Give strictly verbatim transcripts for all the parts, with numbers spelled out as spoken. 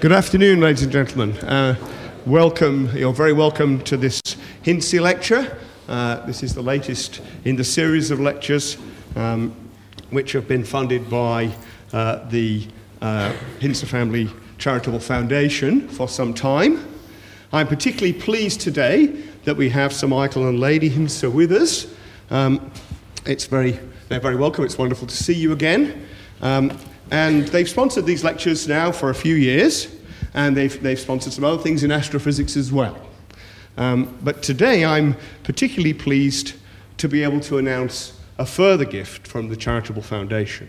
Good afternoon, ladies and gentlemen. Uh, welcome, you're very welcome to this Hintze lecture. Uh, this is the latest in the series of lectures um, which have been funded by uh, the uh, Hintze Family Charitable Foundation for some time. I'm particularly pleased today that we have Sir Michael and Lady Hintze with us. Um, it's very, they're very welcome. It's wonderful to see you again. Um, and they've sponsored these lectures now for a few years, and they've, they've sponsored some other things in astrophysics as well. Um, but today I'm particularly pleased to be able to announce a further gift from the Charitable Foundation.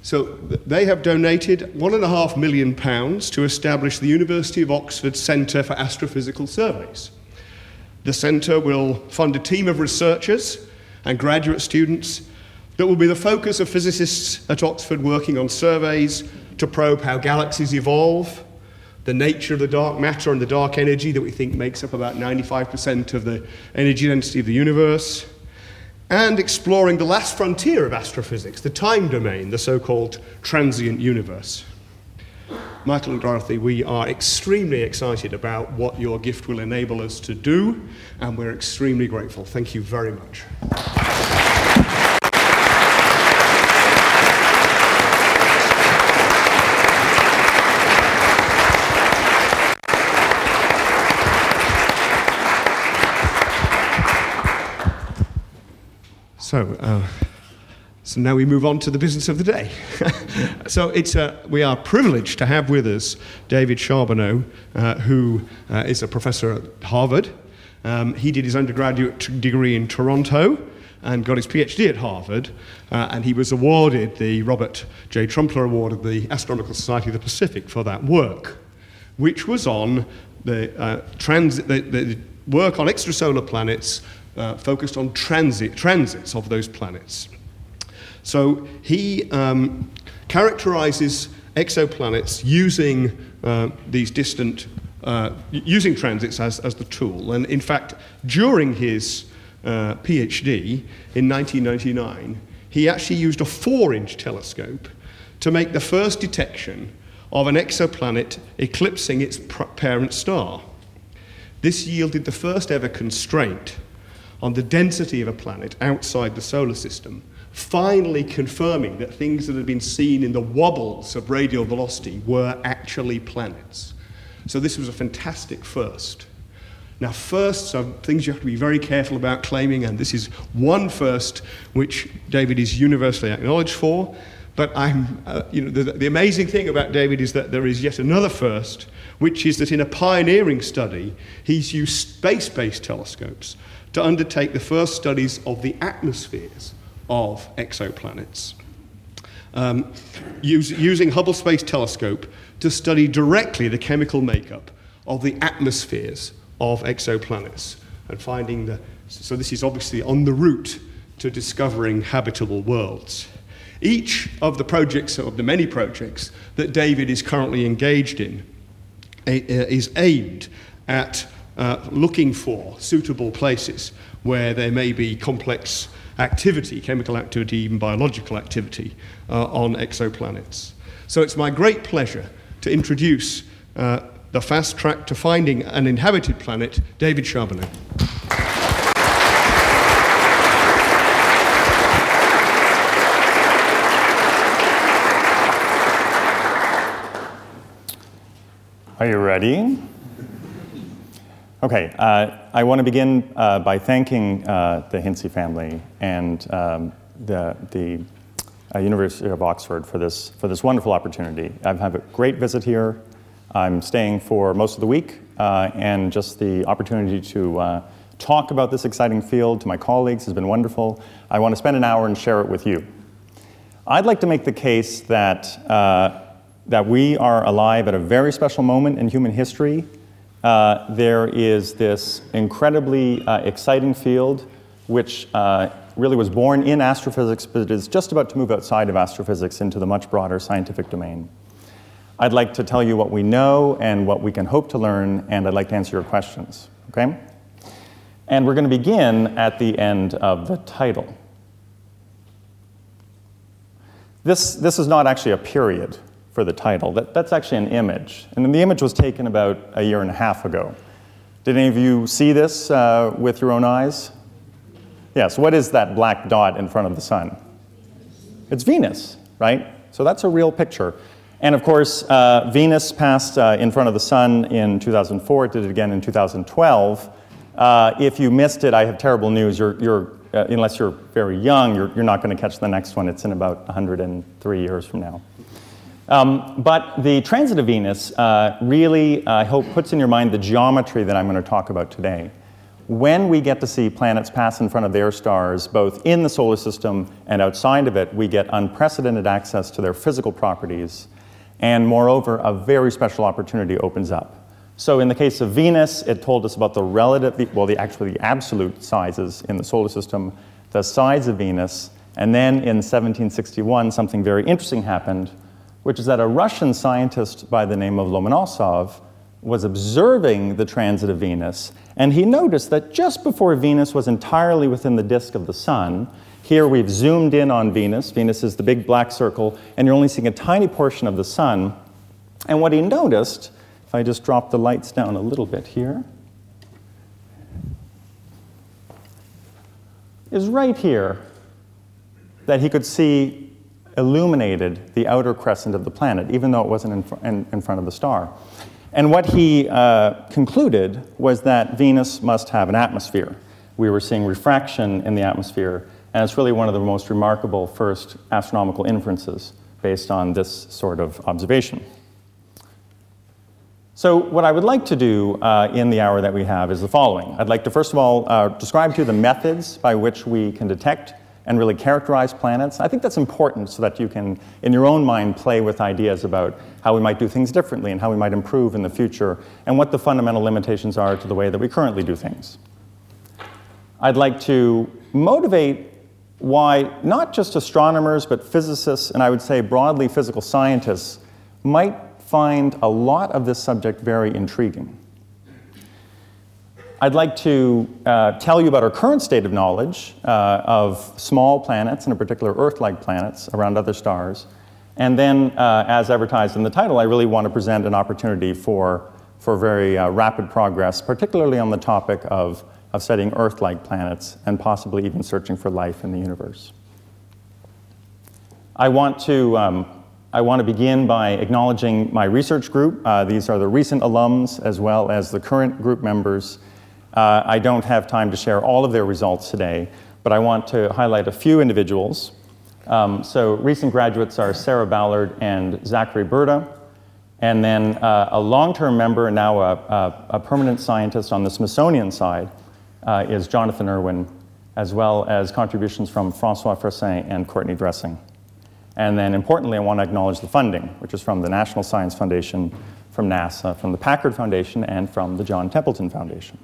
So they have donated one and a half million pounds to establish the University of Oxford Centre for Astrophysical Surveys. The centre will fund a team of researchers and graduate students that will be the focus of physicists at Oxford working on surveys to probe how galaxies evolve, the nature of the dark matter and the dark energy that we think makes up about ninety-five percent of the energy density of the universe, and exploring the last frontier of astrophysics, the time domain, the so-called transient universe. Michael and Dorothy, we are extremely excited about what your gift will enable us to do, and we're extremely grateful. Thank you very much. So, uh, so now we move on to the business of the day. so it's uh, we are privileged to have with us David Charbonneau, uh, who uh, is a professor at Harvard. Um, he did his undergraduate t- degree in Toronto and got his PhD at Harvard, uh, and he was awarded the Robert J. Trumpler Award of the Astronomical Society of the Pacific for that work, which was on the, uh, trans- the, the work on extrasolar planets Uh, focused on transit, transits of those planets. So he um, characterizes exoplanets using uh, these distant, uh, using transits as, as the tool. And in fact, during his uh, PhD in nineteen ninety-nine, he actually used a four-inch telescope to make the first detection of an exoplanet eclipsing its pr- parent star. This yielded the first ever constraint on the density of a planet outside the solar system, finally confirming that things that had been seen in the wobbles of radial velocity were actually planets. So this was a fantastic first. Now firsts are things you have to be very careful about claiming, and this is one first which David is universally acknowledged for, but I'm, uh, you know, the, the amazing thing about David is that there is yet another first, which is that in a pioneering study, he's used space-based telescopes to undertake the first studies of the atmospheres of exoplanets, um, use, using Hubble Space Telescope to study directly the chemical makeup of the atmospheres of exoplanets, and finding the, so this is obviously on the route to discovering habitable worlds. Each of the projects, of the many projects that David is currently engaged in, is aimed at Uh, looking for suitable places where there may be complex activity, chemical activity, even biological activity, uh, on exoplanets. So it's my great pleasure to introduce uh, the fast track to finding an inhabited planet, David Charbonneau. Are you ready? Okay, uh, I want to begin uh, by thanking uh, the Hintze family and um, the, the uh, University of Oxford for this for this wonderful opportunity. I've had a great visit here. I'm staying for most of the week, uh, and just the opportunity to uh, talk about this exciting field to my colleagues has been wonderful. I want to spend an hour and share it with you. I'd like to make the case that uh, that we are alive at a very special moment in human history. Uh, there is this incredibly uh, exciting field which uh, really was born in astrophysics, but is just about to move outside of astrophysics into the much broader scientific domain. I'd like to tell you what we know and what we can hope to learn, and I'd like to answer your questions, okay? And we're going to begin at the end of the title. This, this is not actually a period for the title. That, that's actually an image. And then the image was taken about a year and a half ago. Did any of you see this uh, with your own eyes? Yes, what is that black dot in front of the sun? It's Venus, right? So that's a real picture. And of course, uh, Venus passed uh, in front of the sun in two thousand four, it did it again in two thousand twelve. Uh, if you missed it, I have terrible news. You're, you're, uh, unless you're very young, you're, you're not going to catch the next one. It's in about one hundred three years from now. Um, but the transit of Venus uh, really, uh, I hope, puts in your mind the geometry that I'm going to talk about today. When we get to see planets pass in front of their stars, both in the solar system and outside of it, we get unprecedented access to their physical properties. And moreover, a very special opportunity opens up. So in the case of Venus, it told us about the relative, well, the actually the absolute sizes in the solar system, the size of Venus. And then in seventeen sixty-one, something very interesting happened, which is that a Russian scientist by the name of Lomonosov was observing the transit of Venus, and he noticed that just before Venus was entirely within the disk of the sun, here we've zoomed in on Venus. Venus is the big black circle, and you're only seeing a tiny portion of the sun. And what he noticed, if I just drop the lights down a little bit here, is right here that he could see illuminated the outer crescent of the planet, even though it wasn't in, fr in, in front of the star. And what he uh, concluded was that Venus must have an atmosphere. We were seeing refraction in the atmosphere, and it's really one of the most remarkable first astronomical inferences based on this sort of observation. So what I would like to do uh, in the hour that we have is the following. I'd like to first of all uh, describe to you the methods by which we can detect and really characterize planets. I think that's important so that you can, in your own mind, play with ideas about how we might do things differently and how we might improve in the future and what the fundamental limitations are to the way that we currently do things. I'd like to motivate why not just astronomers, but physicists, and I would say broadly physical scientists, might find a lot of this subject very intriguing. I'd like to uh, tell you about our current state of knowledge uh, of small planets, and in particular Earth-like planets around other stars. And then, uh, as advertised in the title, I really want to present an opportunity for, for very uh, rapid progress, particularly on the topic of, of studying Earth-like planets and possibly even searching for life in the universe. I want to, um, I want to begin by acknowledging my research group. Uh, these are the recent alums as well as the current group members. Uh, I don't have time to share all of their results today, but I want to highlight a few individuals. Um, so recent graduates are Sarah Ballard and Zachary Berta, and then uh, a long-term member and now a, a, a permanent scientist on the Smithsonian side uh, is Jonathan Irwin, as well as contributions from Francois Fressin and Courtney Dressing. And then importantly, I want to acknowledge the funding, which is from the National Science Foundation, from NASA, from the Packard Foundation, and from the John Templeton Foundation.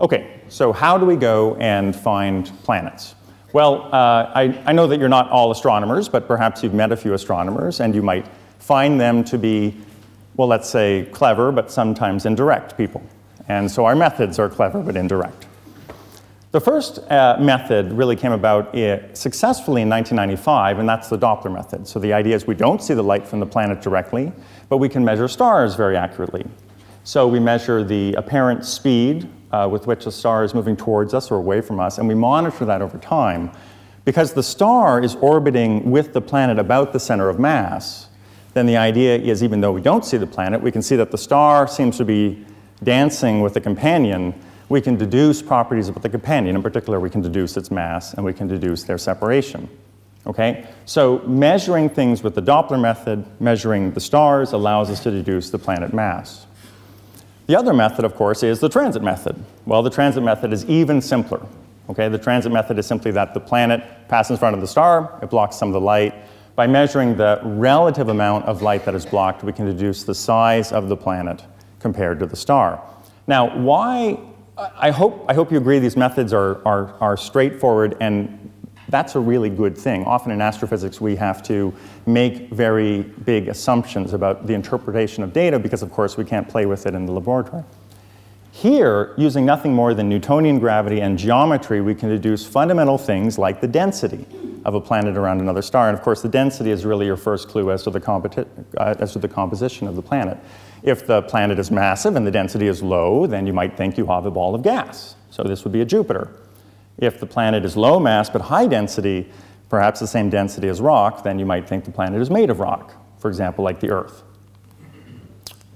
Okay, so how do we go and find planets? Well, uh, I, I know that you're not all astronomers, but perhaps you've met a few astronomers, and you might find them to be, well, let's say clever, but sometimes indirect people. And so our methods are clever, but indirect. The first uh, method really came about it successfully in nineteen ninety-five, and that's the Doppler method. So the idea is we don't see the light from the planet directly, but we can measure stars very accurately. So we measure the apparent speed Uh, with which a star is moving towards us or away from us, and we monitor that over time. Because the star is orbiting with the planet about the center of mass, then the idea is even though we don't see the planet, we can see that the star seems to be dancing with a companion. We can deduce properties about the companion. In particular, we can deduce its mass, and we can deduce their separation. Okay? So measuring things with the Doppler method, measuring the stars, allows us to deduce the planet mass. The other method, of course, is the transit method. Well, the transit method is even simpler. Okay? The transit method is simply that the planet passes in front of the star, it blocks some of the light. By measuring the relative amount of light that is blocked, we can deduce the size of the planet compared to the star. Now, why, I hope, I hope you agree these methods are, are, are straightforward, and that's a really good thing. Often in astrophysics, we have to make very big assumptions about the interpretation of data because, of course, we can't play with it in the laboratory. Here, using nothing more than Newtonian gravity and geometry, we can deduce fundamental things like the density. of a planet around another star. And of course, the density is really your first clue as to the, competi- uh, as to the composition of the planet. If the planet is massive and the density is low, then you might think you have a ball of gas. So this would be a Jupiter. If the planet is low mass but high density, perhaps the same density as rock, then you might think the planet is made of rock, for example, like the Earth.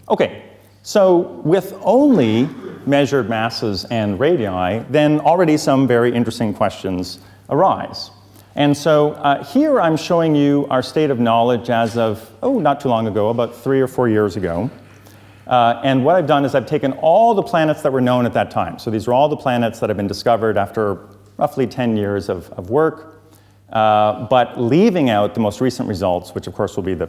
Okay, so with only measured masses and radii, then already some very interesting questions arise. And so uh, here I'm showing you our state of knowledge as of, oh, not too long ago, about three or four years ago. Uh, and what I've done is I've taken all the planets that were known at that time. So these are all the planets that have been discovered after roughly ten years of, of work, uh, but leaving out the most recent results, which of course will be the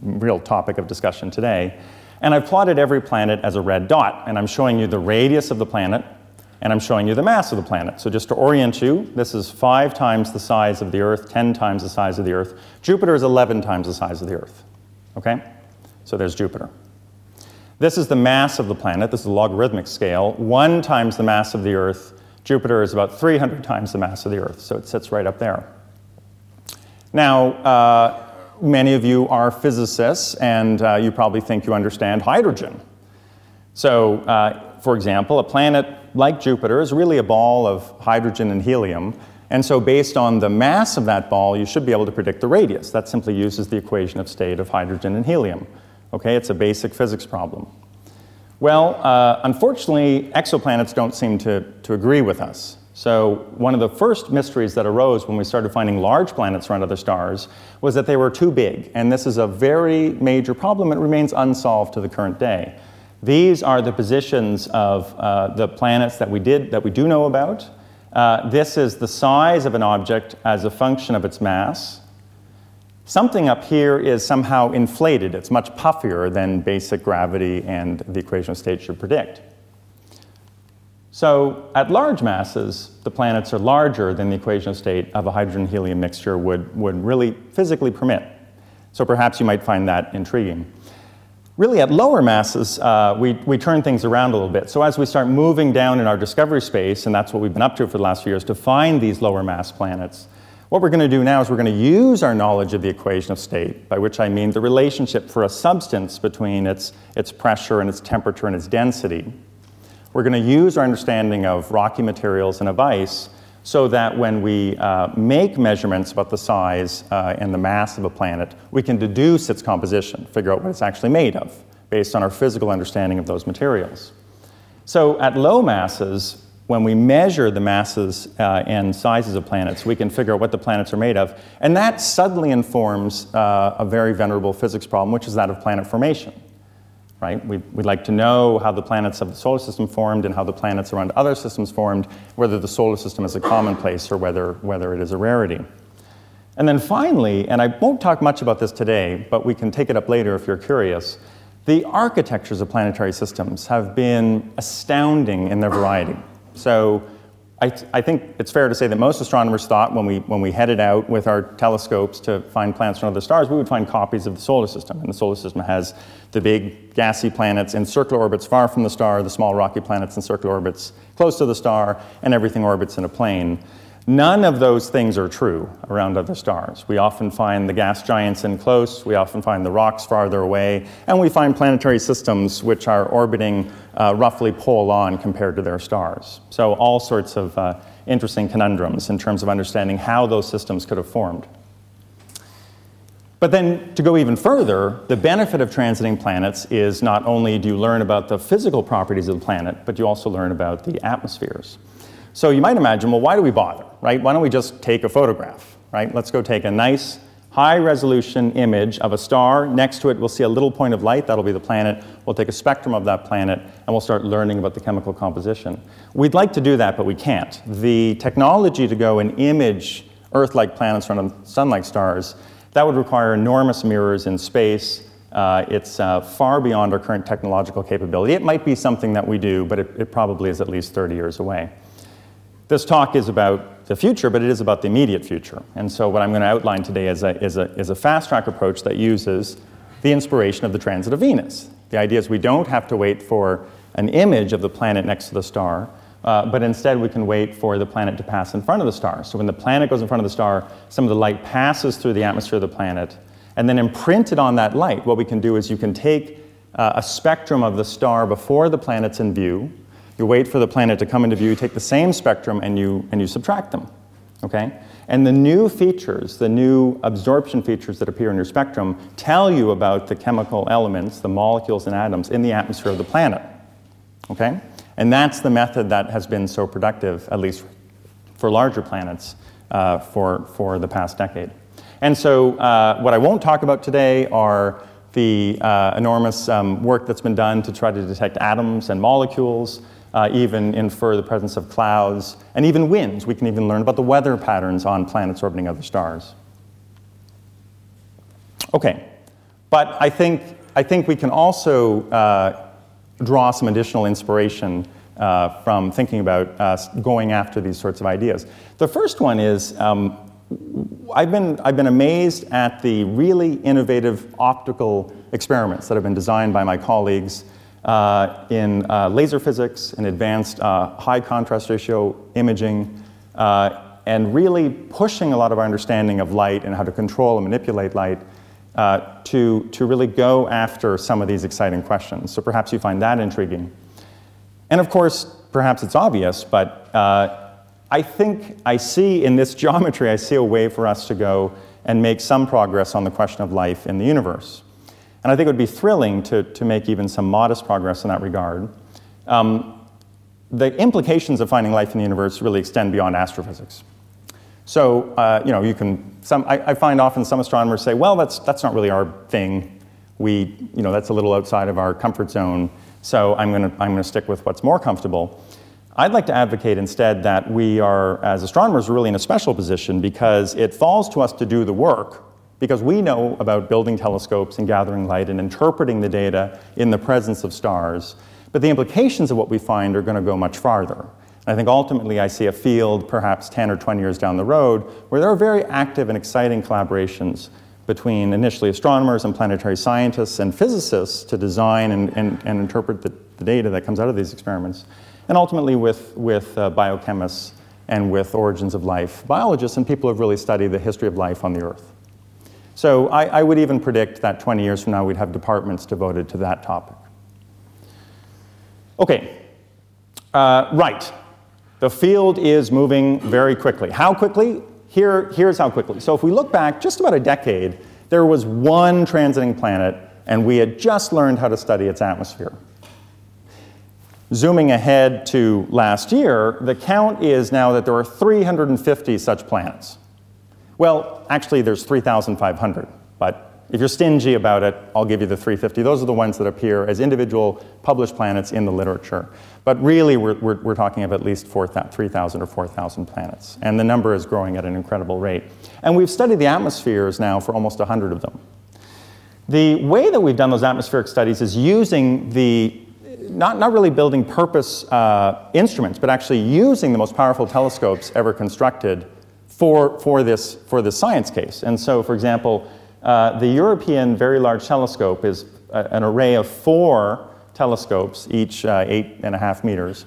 real topic of discussion today. And I've plotted every planet as a red dot, and I'm showing you the radius of the planet, and I'm showing you the mass of the planet. So just to orient you, this is five times the size of the Earth, ten times the size of the Earth. Jupiter is eleven times the size of the Earth, okay? So there's Jupiter. This is the mass of the planet. This is the logarithmic scale. One times the mass of the Earth. Jupiter is about three hundred times the mass of the Earth, so it sits right up there. Now, uh, many of you are physicists, and uh, you probably think you understand hydrogen. So, uh, for example, a planet like Jupiter is really a ball of hydrogen and helium, and so based on the mass of that ball, you should be able to predict the radius. That simply uses the equation of state of hydrogen and helium. Okay, it's a basic physics problem. Well, uh, unfortunately, exoplanets don't seem to, to agree with us. So one of the first mysteries that arose when we started finding large planets around other stars was that they were too big, and this is a very major problem. It remains unsolved to the current day. These are the positions of uh, the planets that we did, that we do know about. Uh, this is the size of an object as a function of its mass. Something up here is somehow inflated. It's much puffier than basic gravity and the equation of state should predict. So at large masses, the planets are larger than the equation of state of a hydrogen-helium mixture would, would really physically permit. So perhaps you might find that intriguing. Really, at lower masses, uh, we, we turn things around a little bit. So as we start moving down in our discovery space, and that's what we've been up to for the last few years, to find these lower mass planets, what we're going to do now is we're going to use our knowledge of the equation of state, by which I mean the relationship for a substance between its, its pressure and its temperature and its density. We're going to use our understanding of rocky materials and of ice so that when we uh, make measurements about the size uh, and the mass of a planet, we can deduce its composition, figure out what it's actually made of, based on our physical understanding of those materials. So at low masses, when we measure the masses uh, and sizes of planets, we can figure out what the planets are made of. And that suddenly informs uh, a very venerable physics problem, which is that of planet formation. Right? We'd, we'd like to know how the planets of the solar system formed and how the planets around other systems formed, whether the solar system is a commonplace or whether, whether it is a rarity. And then finally, and I won't talk much about this today, but we can take it up later if you're curious, the architectures of planetary systems have been astounding in their variety. So I, th- I think it's fair to say that most astronomers thought when we, when we headed out with our telescopes to find planets from other stars, we would find copies of the solar system. And the solar system has the big gassy planets in circular orbits far from the star, the small rocky planets in circular orbits close to the star, and everything orbits in a plane. None of those things are true around other stars. We often find the gas giants in close, we often find the rocks farther away, and we find planetary systems which are orbiting uh, roughly pole on compared to their stars. So all sorts of uh, interesting conundrums in terms of understanding how those systems could have formed. But then, to go even further, the benefit of transiting planets is not only do you learn about the physical properties of the planet, but you also learn about the atmospheres. So you might imagine, well, why do we bother, right? Why don't we just take a photograph, right? Let's go take a nice, high-resolution image of a star. Next to it, we'll see a little point of light. That'll be the planet. We'll take a spectrum of that planet, and we'll start learning about the chemical composition. We'd like to do that, but we can't. The technology to go and image Earth-like planets around sun-like stars, that would require enormous mirrors in space. Uh, it's uh, far beyond our current technological capability. It might be something that we do, but it, it probably is at least thirty years away. This talk is about the future, but it is about the immediate future. And so what I'm going to outline today is a, is a, is a fast-track approach that uses the inspiration of the transit of Venus. The idea is we don't have to wait for an image of the planet next to the star. Uh, but instead, we can wait for the planet to pass in front of the star. So when the planet goes in front of the star, some of the light passes through the atmosphere of the planet. And then imprinted on that light, what we can do is you can take uh, a spectrum of the star before the planet's in view. You wait for the planet to come into view, take the same spectrum, and you, and you subtract them. Okay? And the new features, the new absorption features that appear in your spectrum, tell you about the chemical elements, the molecules and atoms in the atmosphere of the planet. Okay? And that's the method that has been so productive, at least for larger planets, uh, for, for the past decade. And so uh, what I won't talk about today are the uh, enormous um, work that's been done to try to detect atoms and molecules, uh, even infer the presence of clouds, and even winds. We can even learn about the weather patterns on planets orbiting other stars. Okay, but I think, I think we can also uh, draw some additional inspiration uh, from thinking about uh, going after these sorts of ideas. The first one is, um, I've been, I've been amazed at the really innovative optical experiments that have been designed by my colleagues uh, in uh, laser physics and advanced uh, high contrast ratio imaging, uh, and really pushing a lot of our understanding of light and how to control and manipulate light Uh, to, to really go after some of these exciting questions. So perhaps you find that intriguing. And of course, perhaps it's obvious, but uh, I think I see in this geometry, I see a way for us to go and make some progress on the question of life in the universe. And I think it would be thrilling to, to make even some modest progress in that regard. Um, the implications of finding life in the universe really extend beyond astrophysics. So, uh, you know, you can, some, I, I find often some astronomers say, well, that's, that's not really our thing. We, you know, that's a little outside of our comfort zone, so I'm gonna, I'm gonna stick with what's more comfortable. I'd like to advocate instead that we are, as astronomers, really in a special position because it falls to us to do the work because we know about building telescopes and gathering light and interpreting the data in the presence of stars, but the implications of what we find are gonna go much farther. I think ultimately I see a field perhaps ten or twenty years down the road where there are very active and exciting collaborations between initially astronomers and planetary scientists and physicists to design and, and, and interpret the, the data that comes out of these experiments, and ultimately with, with uh, biochemists and with origins of life, biologists and people who have really studied the history of life on the Earth. So I, I would even predict that twenty years from now we'd have departments devoted to that topic. Okay, uh, right. The field is moving very quickly. How quickly? Here, here's how quickly. So if we look back just about a decade, there was one transiting planet, and we had just learned how to study its atmosphere. Zooming ahead to last year, the count is now that there are three hundred fifty such planets. Well, actually, there's three thousand five hundred, but if you're stingy about it, I'll give you the three hundred fifty. Those are the ones that appear as individual published planets in the literature. But really, we're, we're, we're talking of at least three thousand or four thousand planets. And the number is growing at an incredible rate. And we've studied the atmospheres now for almost one hundred of them. The way that we've done those atmospheric studies is using the, not, not really building purpose uh, instruments, but actually using the most powerful telescopes ever constructed for, for, this, for this science case. And so, for example, uh, the European Very Large Telescope is a, an array of four telescopes, each uh, eight and a half meters.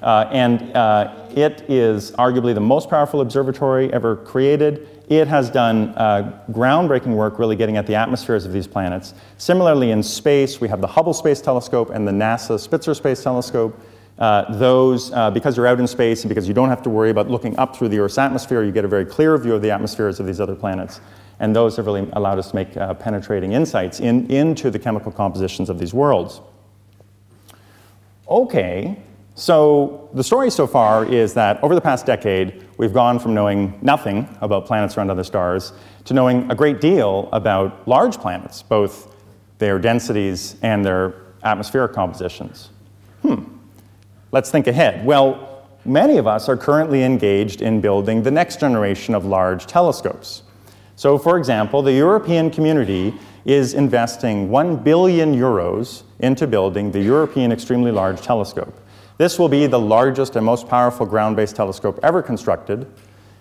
Uh, and uh, it is arguably the most powerful observatory ever created. It has done uh, groundbreaking work really getting at the atmospheres of these planets. Similarly, in space, we have the Hubble Space Telescope and the NASA Spitzer Space Telescope. Uh, those, uh, because you're out in space and because you don't have to worry about looking up through the Earth's atmosphere, you get a very clear view of the atmospheres of these other planets. And those have really allowed us to make uh, penetrating insights in, into the chemical compositions of these worlds. Okay, so the story so far is that over the past decade, we've gone from knowing nothing about planets around other stars to knowing a great deal about large planets, both their densities and their atmospheric compositions. Hmm, let's think ahead. Well, many of us are currently engaged in building the next generation of large telescopes. So, for example, the European community is investing one billion euros into building the European Extremely Large Telescope. This will be the largest and most powerful ground-based telescope ever constructed.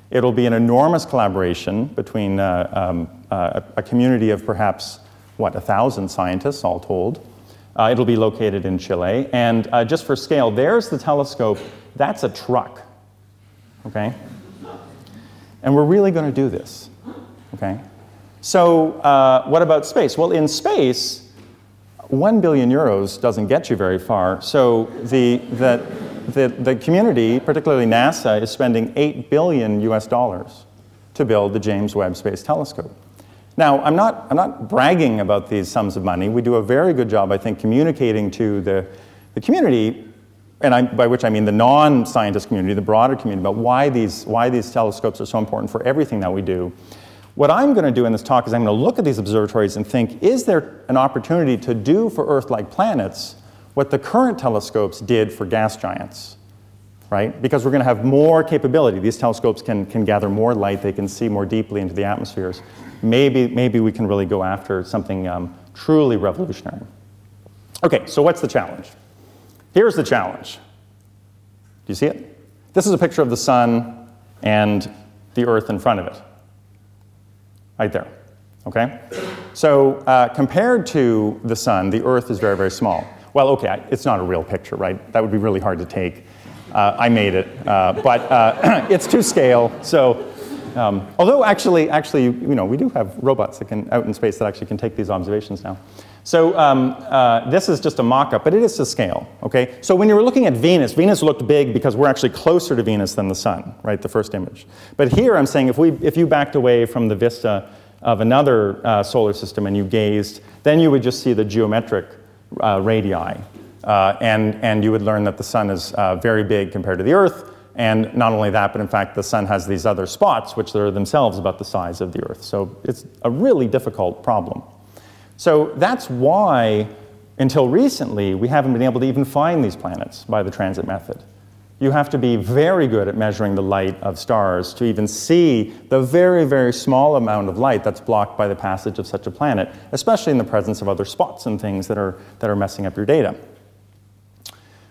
It'll be an enormous collaboration between uh, um, uh, a community of perhaps, what, a thousand scientists all told. Uh, it'll be located in Chile. And uh, just for scale, there's the telescope That's a truck, okay? And we're really going to do this, okay? So uh, what about space? Well, in space, one billion euros doesn't get you very far. So the, the, the, the community, particularly NASA, is spending eight billion U S dollars to build the James Webb Space Telescope. Now, I'm not, I'm not bragging about these sums of money. We do a very good job, I think, communicating to the, the community, and I, by which I mean the non-scientist community, the broader community, about why these, why these telescopes are so important for everything that we do. What I'm going to do in this talk is I'm going to look at these observatories and think, is there an opportunity to do for Earth-like planets what the current telescopes did for gas giants? Right? Because we're going to have more capability. These telescopes can, can gather more light. They can see more deeply into the atmospheres. Maybe, maybe we can really go after something um, truly revolutionary. Okay, so what's the challenge? Here's the challenge. Do you see it? This is a picture of the sun and the Earth in front of it. Right there, okay? So uh, compared to the sun, the Earth is very, very small. Well, okay, it's not a real picture, right? That would be really hard to take. Uh, I made it, uh, but uh, it's to scale. So, um, although actually, actually, you know, we do have robots that can out in space that actually can take these observations now. So um, uh, this is just a mock-up, but it is to scale. Okay. So when you were looking at Venus, Venus looked big because we're actually closer to Venus than the sun, right? The first image. But here I'm saying if we, if you backed away from the vista of another uh, solar system and you gazed, then you would just see the geometric uh, radii. Uh, and, and you would learn that the sun is uh, very big compared to the Earth, and not only that, but in fact the sun has these other spots which are themselves about the size of the Earth. So it's a really difficult problem. So that's why, until recently, we haven't been able to even find these planets by the transit method. You have to be very good at measuring the light of stars to even see the very, very small amount of light that's blocked by the passage of such a planet, especially in the presence of other spots and things that are, that are messing up your data.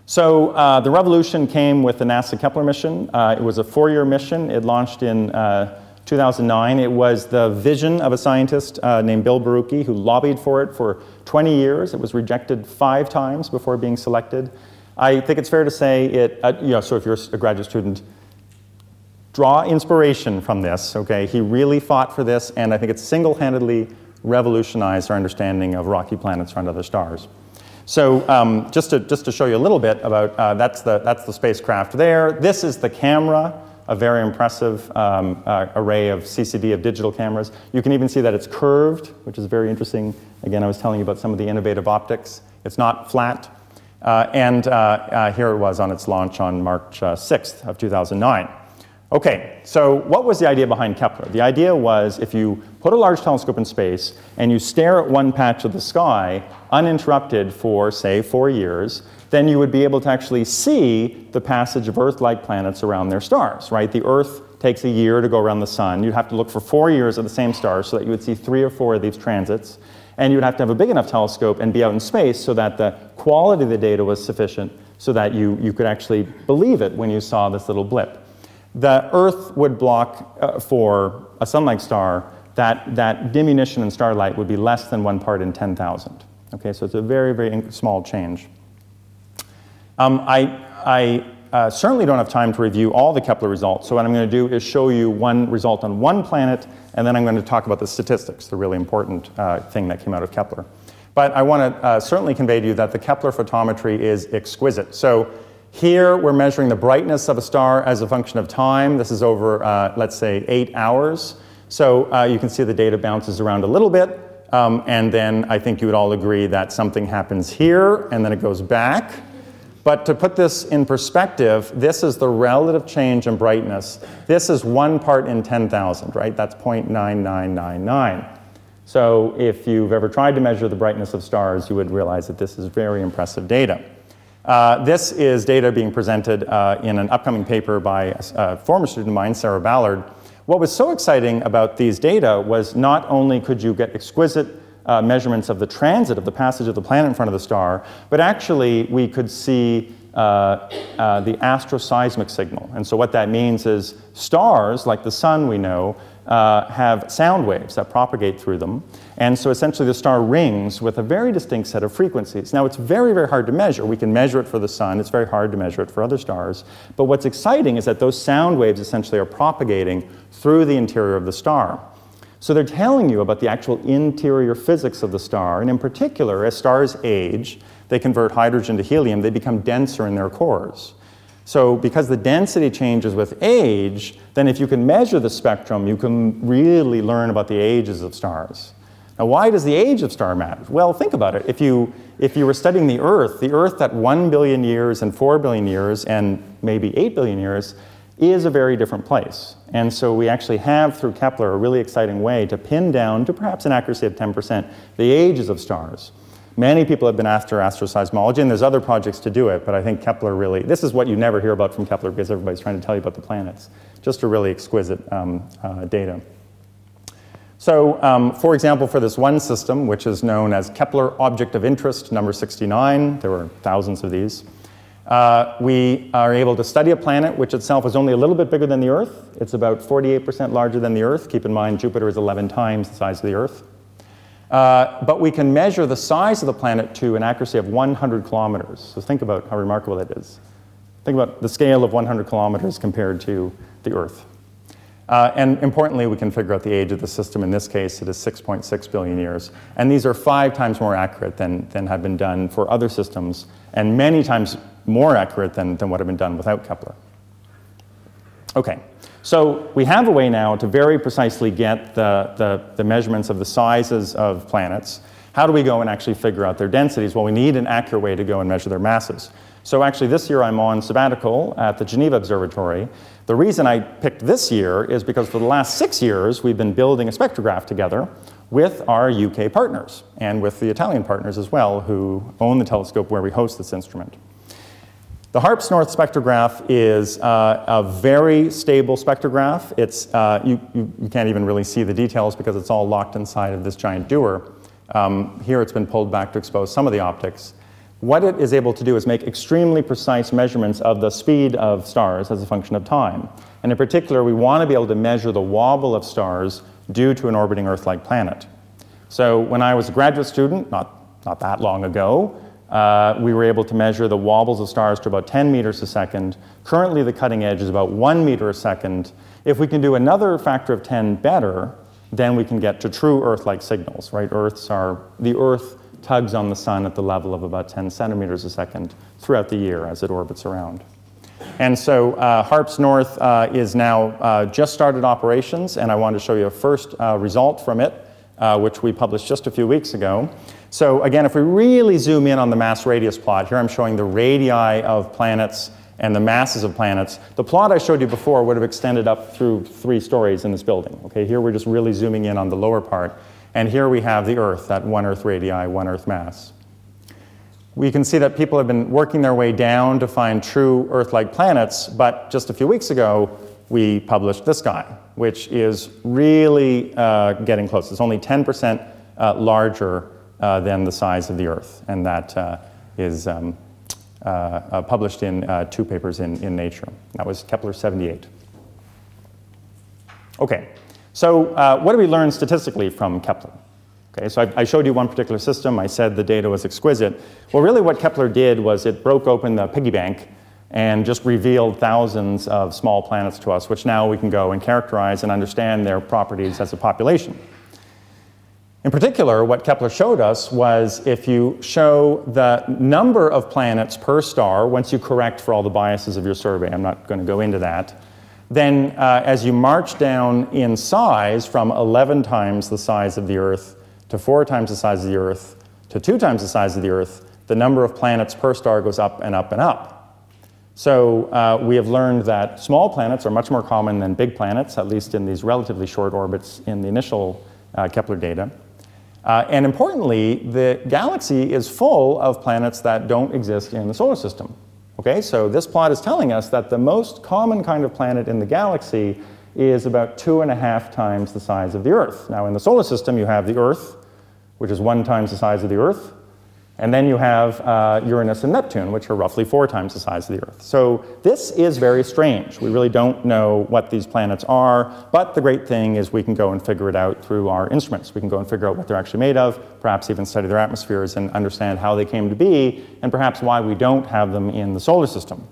So uh, the revolution came with the NASA Kepler mission. Uh, it was a four-year mission. It launched in uh, two thousand nine. It was the vision of a scientist uh, named Bill Borucki who lobbied for it for twenty years. It was rejected five times before being selected. I think it's fair to say it, uh, you know, so if you're a graduate student, draw inspiration from this, okay? He really fought for this, and I think it single-handedly revolutionized our understanding of rocky planets around other stars. So um, just to just to show you a little bit about uh, that's the that's the spacecraft there. This is the camera, a very impressive um, uh, array of C C D of digital cameras. You can even see that it's curved, which is very interesting. Again, I was telling you about some of the innovative optics. It's not flat, uh, and uh, uh, here it was on its launch on March uh, sixth of two thousand nine. Okay, so what was the idea behind Kepler? The idea was if you put a large telescope in space and you stare at one patch of the sky uninterrupted for, say, four years, then you would be able to actually see the passage of Earth-like planets around their stars, right? The Earth takes a year to go around the sun. You'd have to look for four years at the same star so that you would see three or four of these transits, and you'd have to have a big enough telescope and be out in space so that the quality of the data was sufficient so that you, you could actually believe it when you saw this little blip. The Earth would block, uh, for a sun-like star, that, that diminution in starlight would be less than one part in ten thousand. Okay, so it's a very, very small change. Um, I, I uh, certainly don't have time to review all the Kepler results, so what I'm going to do is show you one result on one planet, and then I'm going to talk about the statistics, the really important uh, thing that came out of Kepler. But I want to uh, certainly convey to you that the Kepler photometry is exquisite. So, here, we're measuring the brightness of a star as a function of time. This is over, uh, let's say, eight hours. So uh, you can see the data bounces around a little bit. Um, and then I think you would all agree that something happens here, and then it goes back. But to put this in perspective, this is the relative change in brightness. This is one part in ten thousand, right? That's zero point nine nine nine nine. So if you've ever tried to measure the brightness of stars, you would realize that this is very impressive data. Uh, this is data being presented uh, in an upcoming paper by a, a former student of mine, Sarah Ballard. What was so exciting about these data was not only could you get exquisite uh, measurements of the transit of the passage of the planet in front of the star, but actually we could see uh, uh, the astroseismic signal. And so what that means is stars, like the sun we know, uh, have sound waves that propagate through them. And so essentially the star rings with a very distinct set of frequencies. Now it's very, very hard to measure. We can measure it for the sun. It's very hard to measure it for other stars. But what's exciting is that those sound waves essentially are propagating through the interior of the star. So they're telling you about the actual interior physics of the star, and in particular, as stars age, they convert hydrogen to helium, they become denser in their cores. So because the density changes with age, then if you can measure the spectrum, you can really learn about the ages of stars. Now, why does the age of star matter? Well, think about it. If you, if you were studying the Earth, the Earth at one billion years and four billion years and maybe eight billion years, is a very different place. And so we actually have, through Kepler, a really exciting way to pin down, to perhaps an accuracy of ten percent, the ages of stars. Many people have been after astroseismology, and there's other projects to do it, but I think Kepler really, this is what you never hear about from Kepler because everybody's trying to tell you about the planets. Just a really exquisite um, uh, data. So, um, for example, for this one system, which is known as Kepler object of interest number sixty-nine, there were thousands of these, Uh, we are able to study a planet which itself is only a little bit bigger than the Earth. It's about forty-eight percent larger than the Earth. Keep in mind, Jupiter is eleven times the size of the Earth. Uh, but we can measure the size of the planet to an accuracy of one hundred kilometers. So think about how remarkable that is. Think about the scale of one hundred kilometers compared to the Earth. Uh, and importantly, we can figure out the age of the system. In this case, it is six point six billion years. And these are five times more accurate than, than have been done for other systems, and many times more accurate than, than what had been done without Kepler. Okay, so we have a way now to very precisely get the, the, the measurements of the sizes of planets. How do we go and actually figure out their densities? Well, we need an accurate way to go and measure their masses. So actually this year I'm on sabbatical at the Geneva Observatory. The reason I picked this year is because for the last six years we've been building a spectrograph together with our U K partners and with the Italian partners as well, who own the telescope where we host this instrument. The HARPS North spectrograph is uh, a very stable spectrograph. It's, uh, you, you, you can't even really see the details because it's all locked inside of this giant Dewar. Um, here it's been pulled back to expose some of the optics. What it is able to do is make extremely precise measurements of the speed of stars as a function of time. And in particular, we want to be able to measure the wobble of stars due to an orbiting Earth-like planet. So when I was a graduate student, not, not that long ago, Uh, we were able to measure the wobbles of stars to about ten meters a second. Currently, the cutting edge is about one meter a second. If we can do another factor of ten better, then we can get to true Earth-like signals, right? Earths are, the Earth tugs on the sun at the level of about ten centimeters a second throughout the year as it orbits around. And so uh, HARPS North uh, is now uh, just started operations, and I wanted to show you a first uh, result from it, uh, which we published just a few weeks ago. So again, if we really zoom in on the mass radius plot, here I'm showing the radii of planets and the masses of planets. The plot I showed you before would have extended up through three stories in this building. Okay, here we're just really zooming in on the lower part. And here we have the Earth, that one Earth radii, one Earth mass. We can see that people have been working their way down to find true Earth-like planets, but just a few weeks ago, we published this guy, which is really uh, getting close. It's only ten percent uh, larger Uh, than the size of the Earth, and that uh, is um, uh, uh, published in uh, two papers in, in Nature. That was Kepler seventy-eight. Okay, so uh, what do we learn statistically from Kepler? Okay, so I, I showed you one particular system. I said the data was exquisite. Well, really what Kepler did was it broke open the piggy bank and just revealed thousands of small planets to us, which now we can go and characterize and understand their properties as a population. In particular, what Kepler showed us was if you show the number of planets per star, once you correct for all the biases of your survey, I'm not going to go into that, then uh, as you march down in size from eleven times the size of the Earth to four times the size of the Earth to two times the size of the Earth, the number of planets per star goes up and up and up. So uh, we have learned that small planets are much more common than big planets, at least in these relatively short orbits in the initial uh, Kepler data. Uh, and importantly, the galaxy is full of planets that don't exist in the solar system. Okay, so this plot is telling us that the most common kind of planet in the galaxy is about two and a half times the size of the Earth. Now, in the solar system, you have the Earth, which is one times the size of the Earth, And then you have uh, Uranus and Neptune, which are roughly four times the size of the Earth. So this is very strange. We really don't know what these planets are, but the great thing is we can go and figure it out through our instruments. We can go and figure out what they're actually made of, perhaps even study their atmospheres and understand how they came to be, and perhaps why we don't have them in the solar system.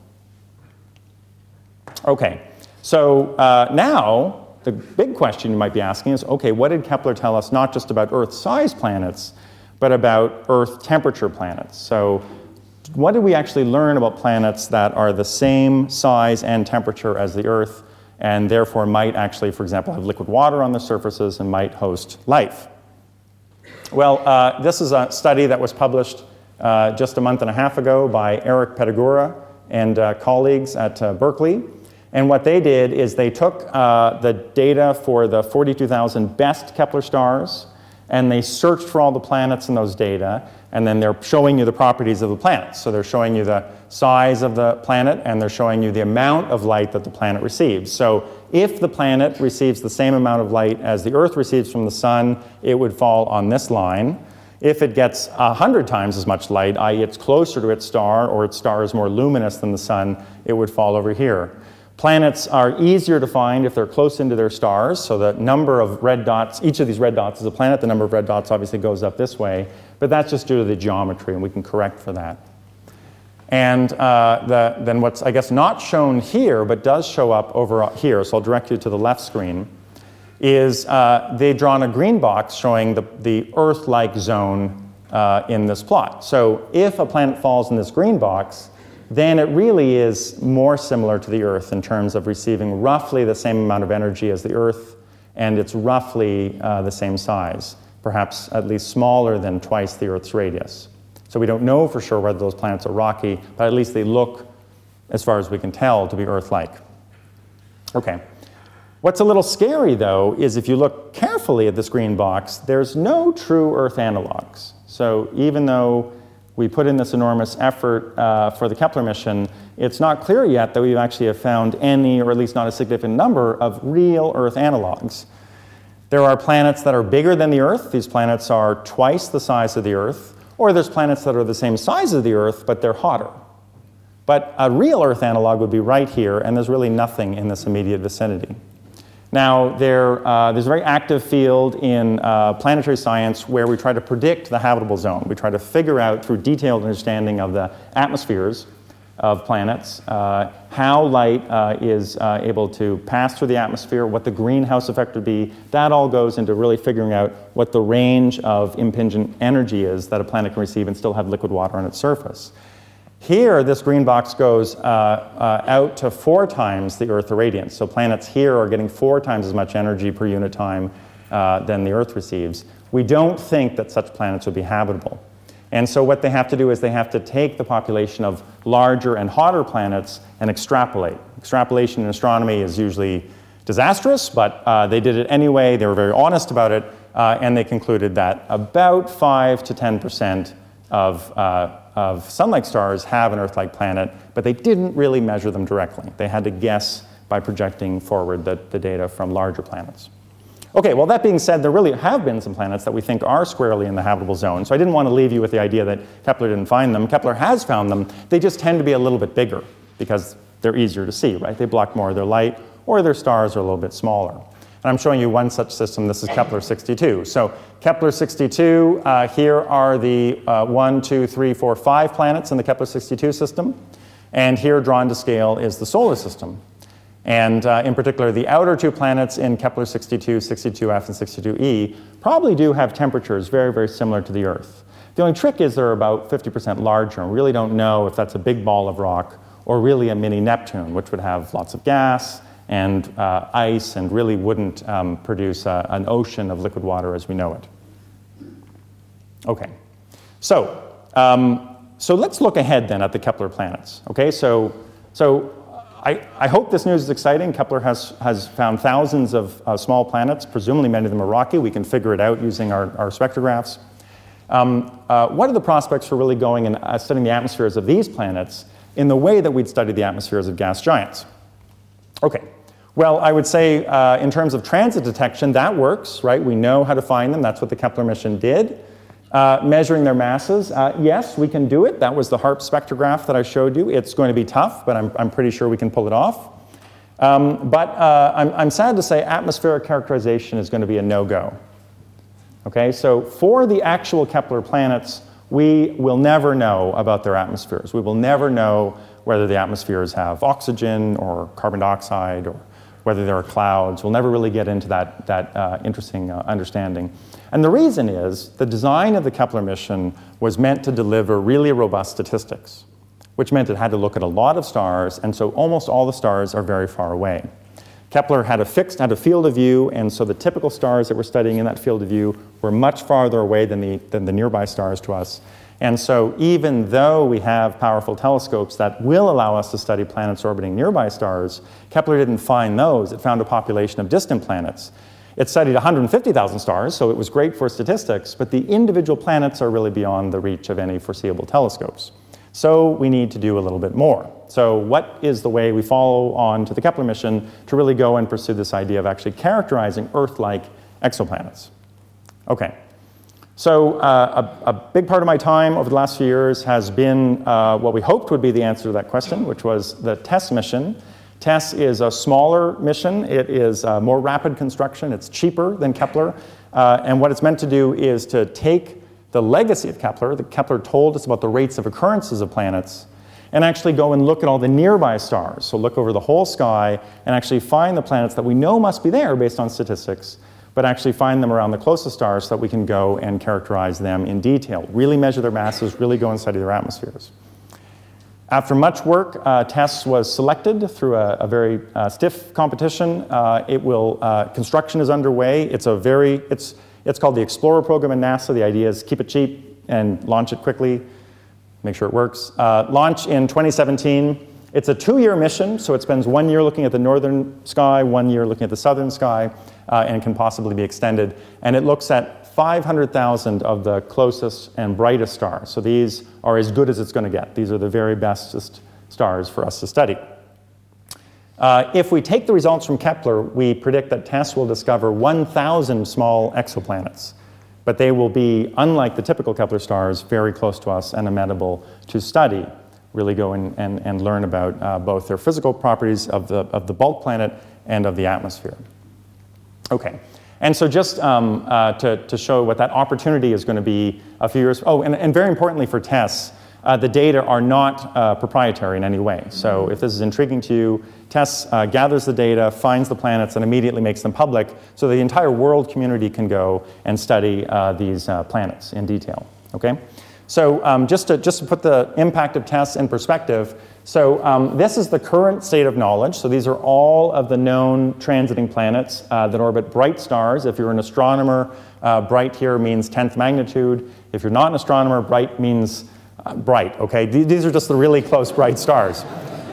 Okay, so uh, now the big question you might be asking is, okay, what did Kepler tell us not just about Earth-sized planets, but about Earth temperature planets? So what did we actually learn about planets that are the same size and temperature as the Earth, and therefore might actually, for example, have liquid water on their surfaces and might host life? Well, uh, this is a study that was published uh, just a month and a half ago by Eric Pettigura and uh, colleagues at uh, Berkeley. And what they did is they took uh, the data for the forty-two thousand best Kepler stars, and they searched for all the planets in those data, and then they're showing you the properties of the planets. So they're showing you the size of the planet, and they're showing you the amount of light that the planet receives. So if the planet receives the same amount of light as the Earth receives from the sun, it would fall on this line. If it gets one hundred times as much light, that is it's closer to its star, or its star is more luminous than the sun, it would fall over here. Planets are easier to find if they're close into their stars, so the number of red dots, each of these red dots is a planet, the number of red dots obviously goes up this way, but that's just due to the geometry, and we can correct for that. And uh, the, then what's, I guess, not shown here, but does show up over here, so I'll direct you to the left screen, is uh, they've drawn a green box showing the, the Earth-like zone uh, in this plot. So if a planet falls in this green box, then it really is more similar to the Earth in terms of receiving roughly the same amount of energy as the Earth, and it's roughly uh, the same size, perhaps at least smaller than twice the Earth's radius. So we don't know for sure whether those planets are rocky, but at least they look, as far as we can tell, to be Earth-like. Okay. What's a little scary, though, is if you look carefully at this green box, there's no true Earth analogs. So even though we put in this enormous effort uh, for the Kepler mission, it's not clear yet that we actually have found any, or at least not a significant number, of real Earth analogs. There are planets that are bigger than the Earth. These planets are twice the size of the Earth. Or there's planets that are the same size as the Earth, but they're hotter. But a real Earth analog would be right here, and there's really nothing in this immediate vicinity. Now, there, uh, there's a very active field in uh, planetary science where we try to predict the habitable zone. We try to figure out, through detailed understanding of the atmospheres of planets, uh, how light uh, is uh, able to pass through the atmosphere, what the greenhouse effect would be. That all goes into really figuring out what the range of impingent energy is that a planet can receive and still have liquid water on its surface. Here, this green box goes uh, uh, out to four times the Earth irradiance. So planets here are getting four times as much energy per unit time uh, than the Earth receives. We don't think that such planets would be habitable. And so what they have to do is they have to take the population of larger and hotter planets and extrapolate. Extrapolation in astronomy is usually disastrous, but uh, they did it anyway. They were very honest about it, uh, and they concluded that about five to ten percent of uh, of sun-like stars have an Earth-like planet, but they didn't really measure them directly. They had to guess by projecting forward the, the data from larger planets. Okay, well, that being said, there really have been some planets that we think are squarely in the habitable zone, so I didn't want to leave you with the idea that Kepler didn't find them. Kepler has found them. They just tend to be a little bit bigger because they're easier to see, right? They block more of their light, or their stars are a little bit smaller. And I'm showing you one such system. This is Kepler sixty-two. So Kepler sixty-two, uh, here are the uh, one, two, three, four, five planets in the Kepler sixty-two system. And here, drawn to scale, is the solar system. And uh, in particular, the outer two planets in Kepler sixty-two, sixty-two F, and sixty-two E probably do have temperatures very, very similar to the Earth. The only trick is they're about fifty percent larger. And we really don't know if that's a big ball of rock or really a mini Neptune, which would have lots of gas and uh, ice, and really wouldn't um, produce a, an ocean of liquid water as we know it. Okay, so um, so let's look ahead then at the Kepler planets. Okay, so so I, I hope this news is exciting. Kepler has has found thousands of uh, small planets. Presumably many of them are rocky. We can figure it out using our, our spectrographs. Um, uh, what are the prospects for really going and uh, studying the atmospheres of these planets in the way that we'd study the atmospheres of gas giants? Okay. Well, I would say uh, in terms of transit detection, that works, right? We know how to find them. That's what the Kepler mission did. Uh, measuring their masses, uh, yes, we can do it. That was the HARPS spectrograph that I showed you. It's going to be tough, but I'm, I'm pretty sure we can pull it off. Um, but uh, I'm, I'm sad to say atmospheric characterization is going to be a no-go. Okay, so for the actual Kepler planets, we will never know about their atmospheres. We will never know whether the atmospheres have oxygen or carbon dioxide or whether there are clouds. We'll never really get into that, that uh, interesting uh, understanding. And the reason is the design of the Kepler mission was meant to deliver really robust statistics, which meant it had to look at a lot of stars, and so almost all the stars are very far away. Kepler had a fixed, had a field of view, and so the typical stars that we're studying in that field of view were much farther away than the, than the nearby stars to us. And so even though we have powerful telescopes that will allow us to study planets orbiting nearby stars, Kepler didn't find those. It found a population of distant planets. It studied one hundred fifty thousand stars, so it was great for statistics, but the individual planets are really beyond the reach of any foreseeable telescopes. So we need to do a little bit more. So what is the way we follow on to the Kepler mission to really go and pursue this idea of actually characterizing Earth-like exoplanets? Okay, so uh, a, a big part of my time over the last few years has been uh, what we hoped would be the answer to that question, which was the TESS mission. TESS is a smaller mission. It is uh, more rapid construction. It's cheaper than Kepler. Uh, and what it's meant to do is to take the legacy of Kepler, that Kepler told us about the rates of occurrences of planets, and actually go and look at all the nearby stars. So look over the whole sky and actually find the planets that we know must be there based on statistics, but actually find them around the closest stars so that we can go and characterize them in detail, really measure their masses, really go and study their atmospheres. After much work, uh, TESS was selected through a, a very uh, stiff competition. Uh, it will, uh, construction is underway. It's a very, it's, it's called the Explorer program in NASA. The idea is keep it cheap and launch it quickly, make sure it works. Uh, launch in twenty seventeen. It's a two-year mission, so it spends one year looking at the northern sky, one year looking at the southern sky, uh, and can possibly be extended. And it looks at five hundred thousand of the closest and brightest stars. So these are as good as it's going to get. These are the very bestest stars for us to study. Uh, if we take the results from Kepler, we predict that TESS will discover one thousand small exoplanets, but they will be, unlike the typical Kepler stars, very close to us and amenable to study. Really go in and, and learn about uh, both their physical properties of the, of the bulk planet and of the atmosphere. Okay. And so just um, uh, to, to show what that opportunity is going to be a few years. Oh, and, and very importantly for TESS, uh, the data are not uh, proprietary in any way. So if this is intriguing to you, TESS uh, gathers the data, finds the planets, and immediately makes them public so the entire world community can go and study uh, these uh, planets in detail. Okay. So um, just, to, just to put the impact of TESS in perspective, so um, this is the current state of knowledge. So these are all of the known transiting planets uh, that orbit bright stars. If you're an astronomer, uh, bright here means tenth magnitude. If you're not an astronomer, bright means uh, bright, okay? These are just the really close bright stars.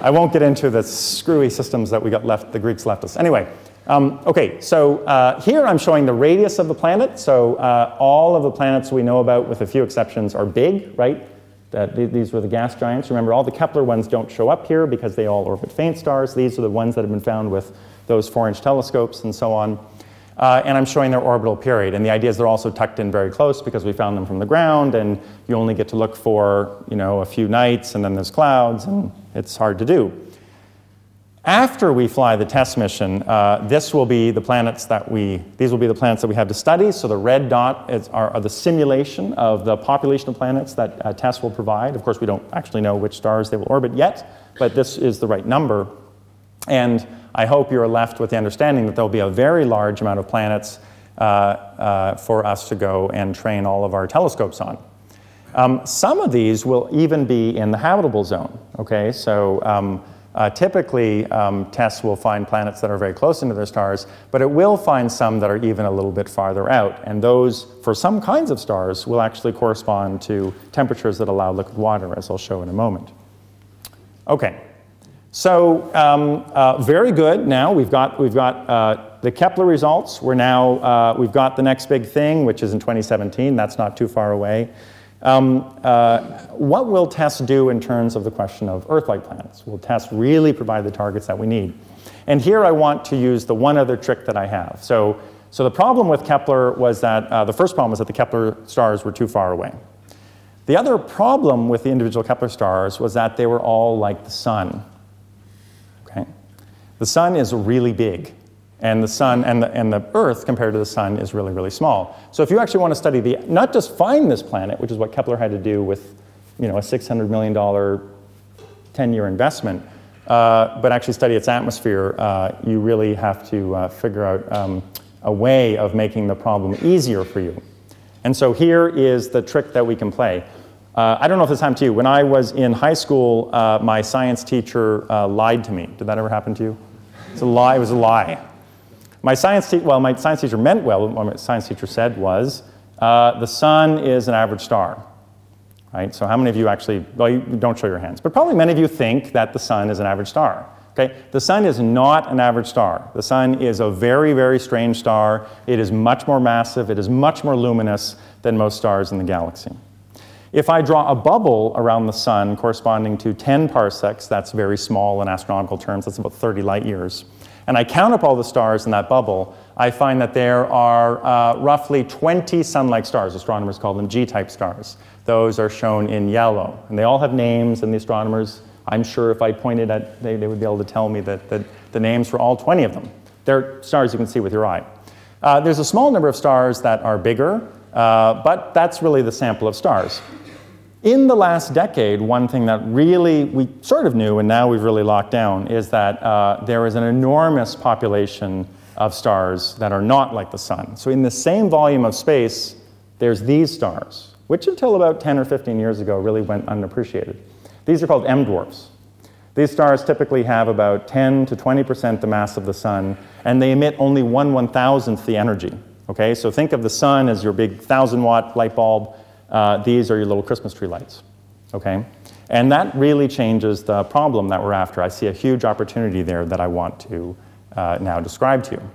I won't get into the screwy systems that we got left, the Greeks left us. Anyway. Um, okay, so uh, here I'm showing the radius of the planet. So uh, all of the planets we know about, with a few exceptions, are big, right? Uh, th these were the gas giants. Remember, all the Kepler ones don't show up here because they all orbit faint stars. These are the ones that have been found with those four-inch telescopes and so on. Uh, and I'm showing their orbital period. And the idea is they're also tucked in very close because we found them from the ground, and you only get to look for, you know, a few nights, and then there's clouds, and it's hard to do. After we fly the TESS mission, uh, this will be the planets that we, these will be the planets that we have to study. So the red dot is, are, are the simulation of the population of planets that uh, TESS will provide. Of course, we don't actually know which stars they will orbit yet, but this is the right number. And I hope you're left with the understanding that there'll be a very large amount of planets uh, uh, for us to go and train all of our telescopes on. Um, some of these will even be in the habitable zone, okay? So. Um, Uh, typically, um, TESS will find planets that are very close into their stars, but it will find some that are even a little bit farther out. And those, for some kinds of stars, will actually correspond to temperatures that allow liquid water, as I'll show in a moment. Okay, so um, uh, very good. Now we've got we've got uh, the Kepler results. We're now uh, we've got the next big thing, which is in twenty seventeen. That's not too far away. Um, uh, what will TESS do in terms of the question of Earth-like planets? Will TESS really provide the targets that we need? And here I want to use the one other trick that I have. So So the problem with Kepler was that, uh, the first problem was that the Kepler stars were too far away. The other problem with the individual Kepler stars was that they were all like the sun. Okay? The sun is really big, and the sun and the, and the Earth compared to the sun is really, really small. So if you actually want to study the, not just find this planet, which is what Kepler had to do with, you know, a six hundred million dollar ten-year investment, uh, but actually study its atmosphere, uh, you really have to uh, figure out um, a way of making the problem easier for you. And so here is the trick that we can play. Uh, I don't know if it's happened to you. When I was in high school, uh, my science teacher uh, lied to me. Did that ever happen to you? It's a lie. It was a lie. My science te- well, my science teacher meant well. What my science teacher said was, uh, the sun is an average star. Right? So how many of you actually, well, you don't show your hands, but probably many of you think that the sun is an average star. Okay? The sun is not an average star. The sun is a very, very strange star. It is much more massive. It is much more luminous than most stars in the galaxy. If I draw a bubble around the sun corresponding to ten parsecs, that's very small in astronomical terms, that's about thirty light years, and I count up all the stars in that bubble, I find that there are uh, roughly twenty sun-like stars. Astronomers call them G-type stars. Those are shown in yellow, and they all have names, and the astronomers, I'm sure if I pointed at, they, they would be able to tell me that, that the names for all twenty of them. They're stars you can see with your eye. Uh, there's a small number of stars that are bigger, uh, but that's really the sample of stars. In the last decade, one thing that really we sort of knew and now we've really locked down is that uh, there is an enormous population of stars that are not like the sun. So in the same volume of space, there's these stars, which until about ten or fifteen years ago really went unappreciated. These are called M-dwarfs. These stars typically have about ten to twenty percent the mass of the sun, and they emit only one one-thousandth the energy. Okay, so think of the sun as your big thousand-watt light bulb. Uh, these are your little Christmas tree lights. Okay, and that really changes the problem that we're after. I see a huge opportunity there that I want to uh, now describe to you.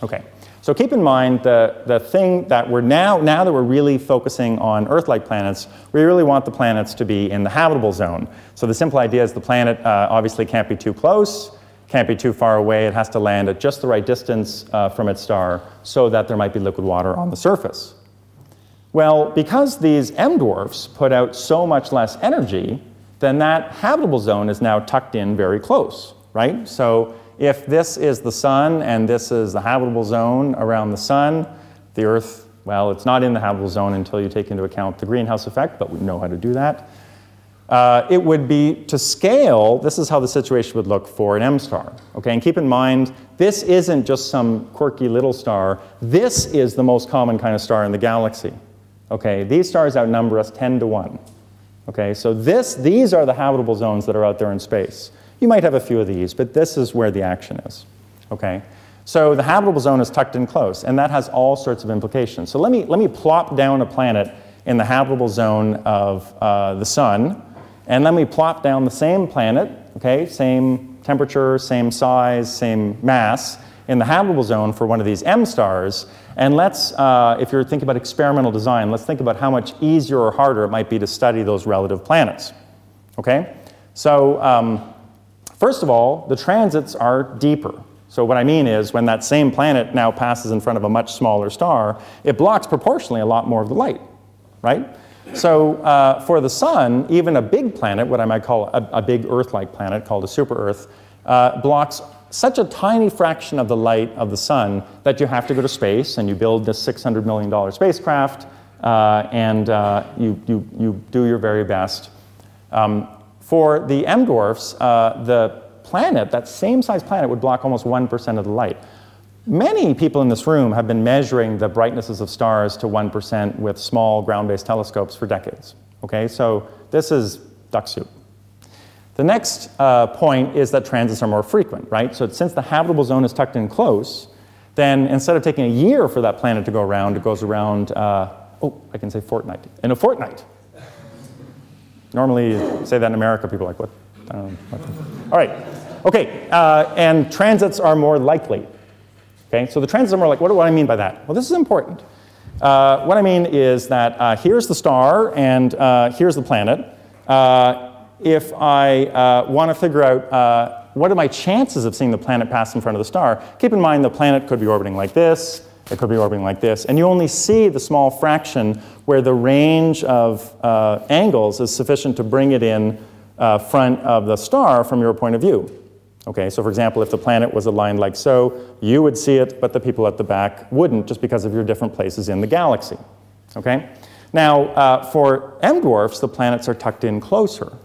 Okay, so keep in mind the, the thing that we're now, now that we're really focusing on Earth-like planets, we really want the planets to be in the habitable zone. So the simple idea is the planet uh, obviously can't be too close, can't be too far away, it has to land at just the right distance uh, from its star so that there might be liquid water on the surface. Well, because these M-dwarfs put out so much less energy, then that habitable zone is now tucked in very close, right? So if this is the sun and this is the habitable zone around the sun, the Earth, well, it's not in the habitable zone until you take into account the greenhouse effect, but we know how to do that. Uh, it would be to scale, this is how the situation would look for an M star. Okay, and keep in mind, this isn't just some quirky little star. This is the most common kind of star in the galaxy. Okay, these stars outnumber us ten to one. Okay, so this, these are the habitable zones that are out there in space. You might have a few of these, but this is where the action is, okay? So the habitable zone is tucked in close, and that has all sorts of implications. So let me, let me plop down a planet in the habitable zone of uh, the sun, and then we plop down the same planet, okay, same temperature, same size, same mass, in the habitable zone for one of these M stars, and let's, uh, if you're thinking about experimental design, let's think about how much easier or harder it might be to study those relative planets, okay? So, um, first of all, the transits are deeper. So what I mean is when that same planet now passes in front of a much smaller star, it blocks proportionally a lot more of the light, right? So uh, for the sun, even a big planet, what I might call a, a big Earth-like planet called a super-Earth, uh, blocks such a tiny fraction of the light of the sun that you have to go to space and you build this six hundred million dollar spacecraft uh, and uh, you, you, you do your very best. Um, For the M-dwarfs, uh, the planet, that same size planet, would block almost one percent of the light. Many people in this room have been measuring the brightnesses of stars to one percent with small ground-based telescopes for decades. Okay, so this is duck soup. The next uh, point is that transits are more frequent, right? So since the habitable zone is tucked in close, then instead of taking a year for that planet to go around, it goes around, uh, oh, I can say fortnight, in a fortnight. Normally, you say that in America, people are like, what? Um, what All right, okay, uh, and transits are more likely. Okay, so the transits are more like, what do I mean by that? Well, this is important. Uh, what I mean is that uh, here's the star and uh, here's the planet. Uh, if I uh, want to figure out uh, what are my chances of seeing the planet pass in front of the star, keep in mind the planet could be orbiting like this, It could be orbiting like this. And you only see the small fraction where the range of uh, angles is sufficient to bring it in uh, front of the star from your point of view. Okay, so for example, if the planet was aligned like so, you would see it, but the people at the back wouldn't, just because of your different places in the galaxy. Okay? Now, uh, for M-dwarfs, the planets are tucked in closer.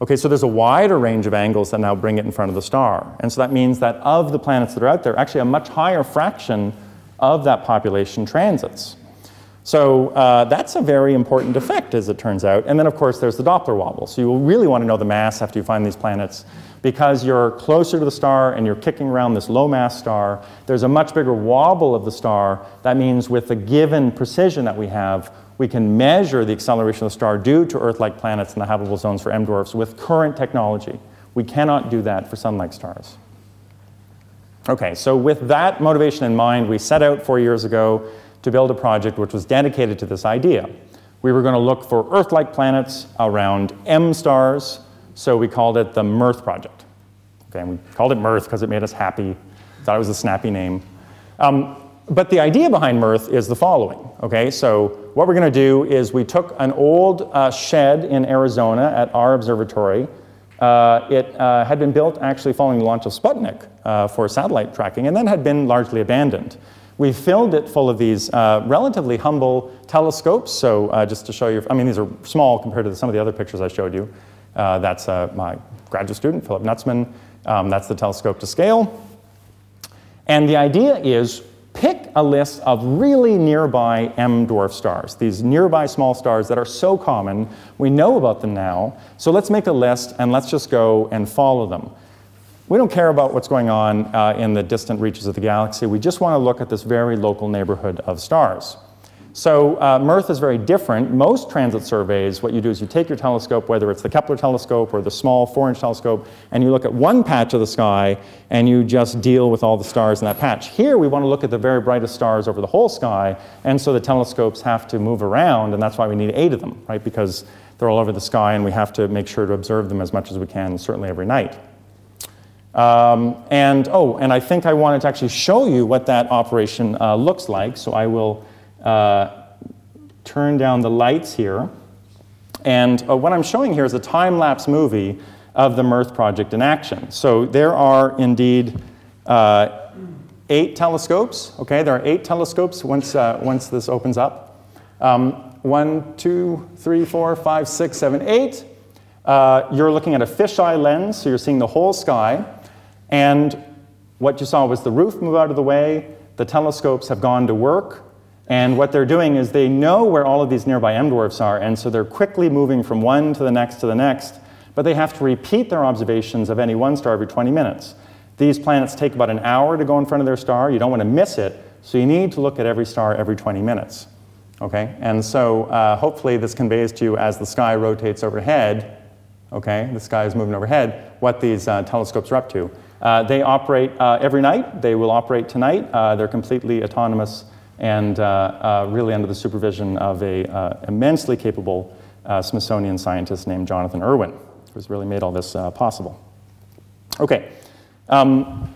Okay, so there's a wider range of angles that now bring it in front of the star. And so that means that of the planets that are out there, actually a much higher fraction of that population transits. So uh, that's a very important effect, as it turns out. And then, of course, there's the Doppler wobble. So you will really want to know the mass after you find these planets, because you're closer to the star and you're kicking around this low-mass star. There's a much bigger wobble of the star. That means with the given precision that we have, we can measure the acceleration of the star due to Earth-like planets in the habitable zones for M-dwarfs with current technology. We cannot do that for Sun-like stars. Okay, so with that motivation in mind, we set out four years ago to build a project which was dedicated to this idea. We were going to look for Earth-like planets around M stars, so we called it the MEarth project. Okay, and we called it MEarth because it made us happy. Thought it was a snappy name. Um, but the idea behind MEarth is the following. Okay, so what we're going to do is we took an old uh, shed in Arizona at our observatory. Uh, it uh, had been built actually following the launch of Sputnik uh, for satellite tracking, and then had been largely abandoned. We filled it full of these uh, relatively humble telescopes. So uh, just to show you, I mean, these are small compared to some of the other pictures I showed you. Uh, that's uh, my graduate student, Philip Nutzman. Um, that's the telescope to scale. And the idea is pick a list of really nearby M-dwarf stars, these nearby small stars that are so common. We know about them now. So let's make a list, and let's just go and follow them. We don't care about what's going on uh, in the distant reaches of the galaxy. We just want to look at this very local neighborhood of stars. So uh, MEarth is very different. Most transit surveys, what you do is you take your telescope, whether it's the Kepler telescope or the small four-inch telescope, and you look at one patch of the sky, and you just deal with all the stars in that patch. Here, we want to look at the very brightest stars over the whole sky, and so the telescopes have to move around, and that's why we need eight of them, right? Because they're all over the sky, and we have to make sure to observe them as much as we can, certainly every night. Um, and, oh, and I think I wanted to actually show you what that operation uh, looks like. So I will uh, turn down the lights here. And uh, what I'm showing here is a time-lapse movie of the MEarth project in action. So there are indeed uh, eight telescopes. Okay, there are eight telescopes once, uh, once this opens up. Um, one, two, three, four, five, six, seven, eight. Uh, you're looking at a fisheye lens, so you're seeing the whole sky. And what you saw was the roof move out of the way, the telescopes have gone to work, and what they're doing is they know where all of these nearby M-dwarfs are, and so they're quickly moving from one to the next to the next, but they have to repeat their observations of any one star every twenty minutes. These planets take about an hour to go in front of their star. You don't want to miss it, so you need to look at every star every twenty minutes. Okay? And so uh, hopefully this conveys to you, as the sky rotates overhead, okay, the sky is moving overhead, what these uh, telescopes are up to. Uh, they operate uh, every night. They will operate tonight. Uh, they're completely autonomous and uh, uh, really under the supervision of an uh, immensely capable uh, Smithsonian scientist named Jonathan Irwin, who's really made all this uh, possible. Okay. Um,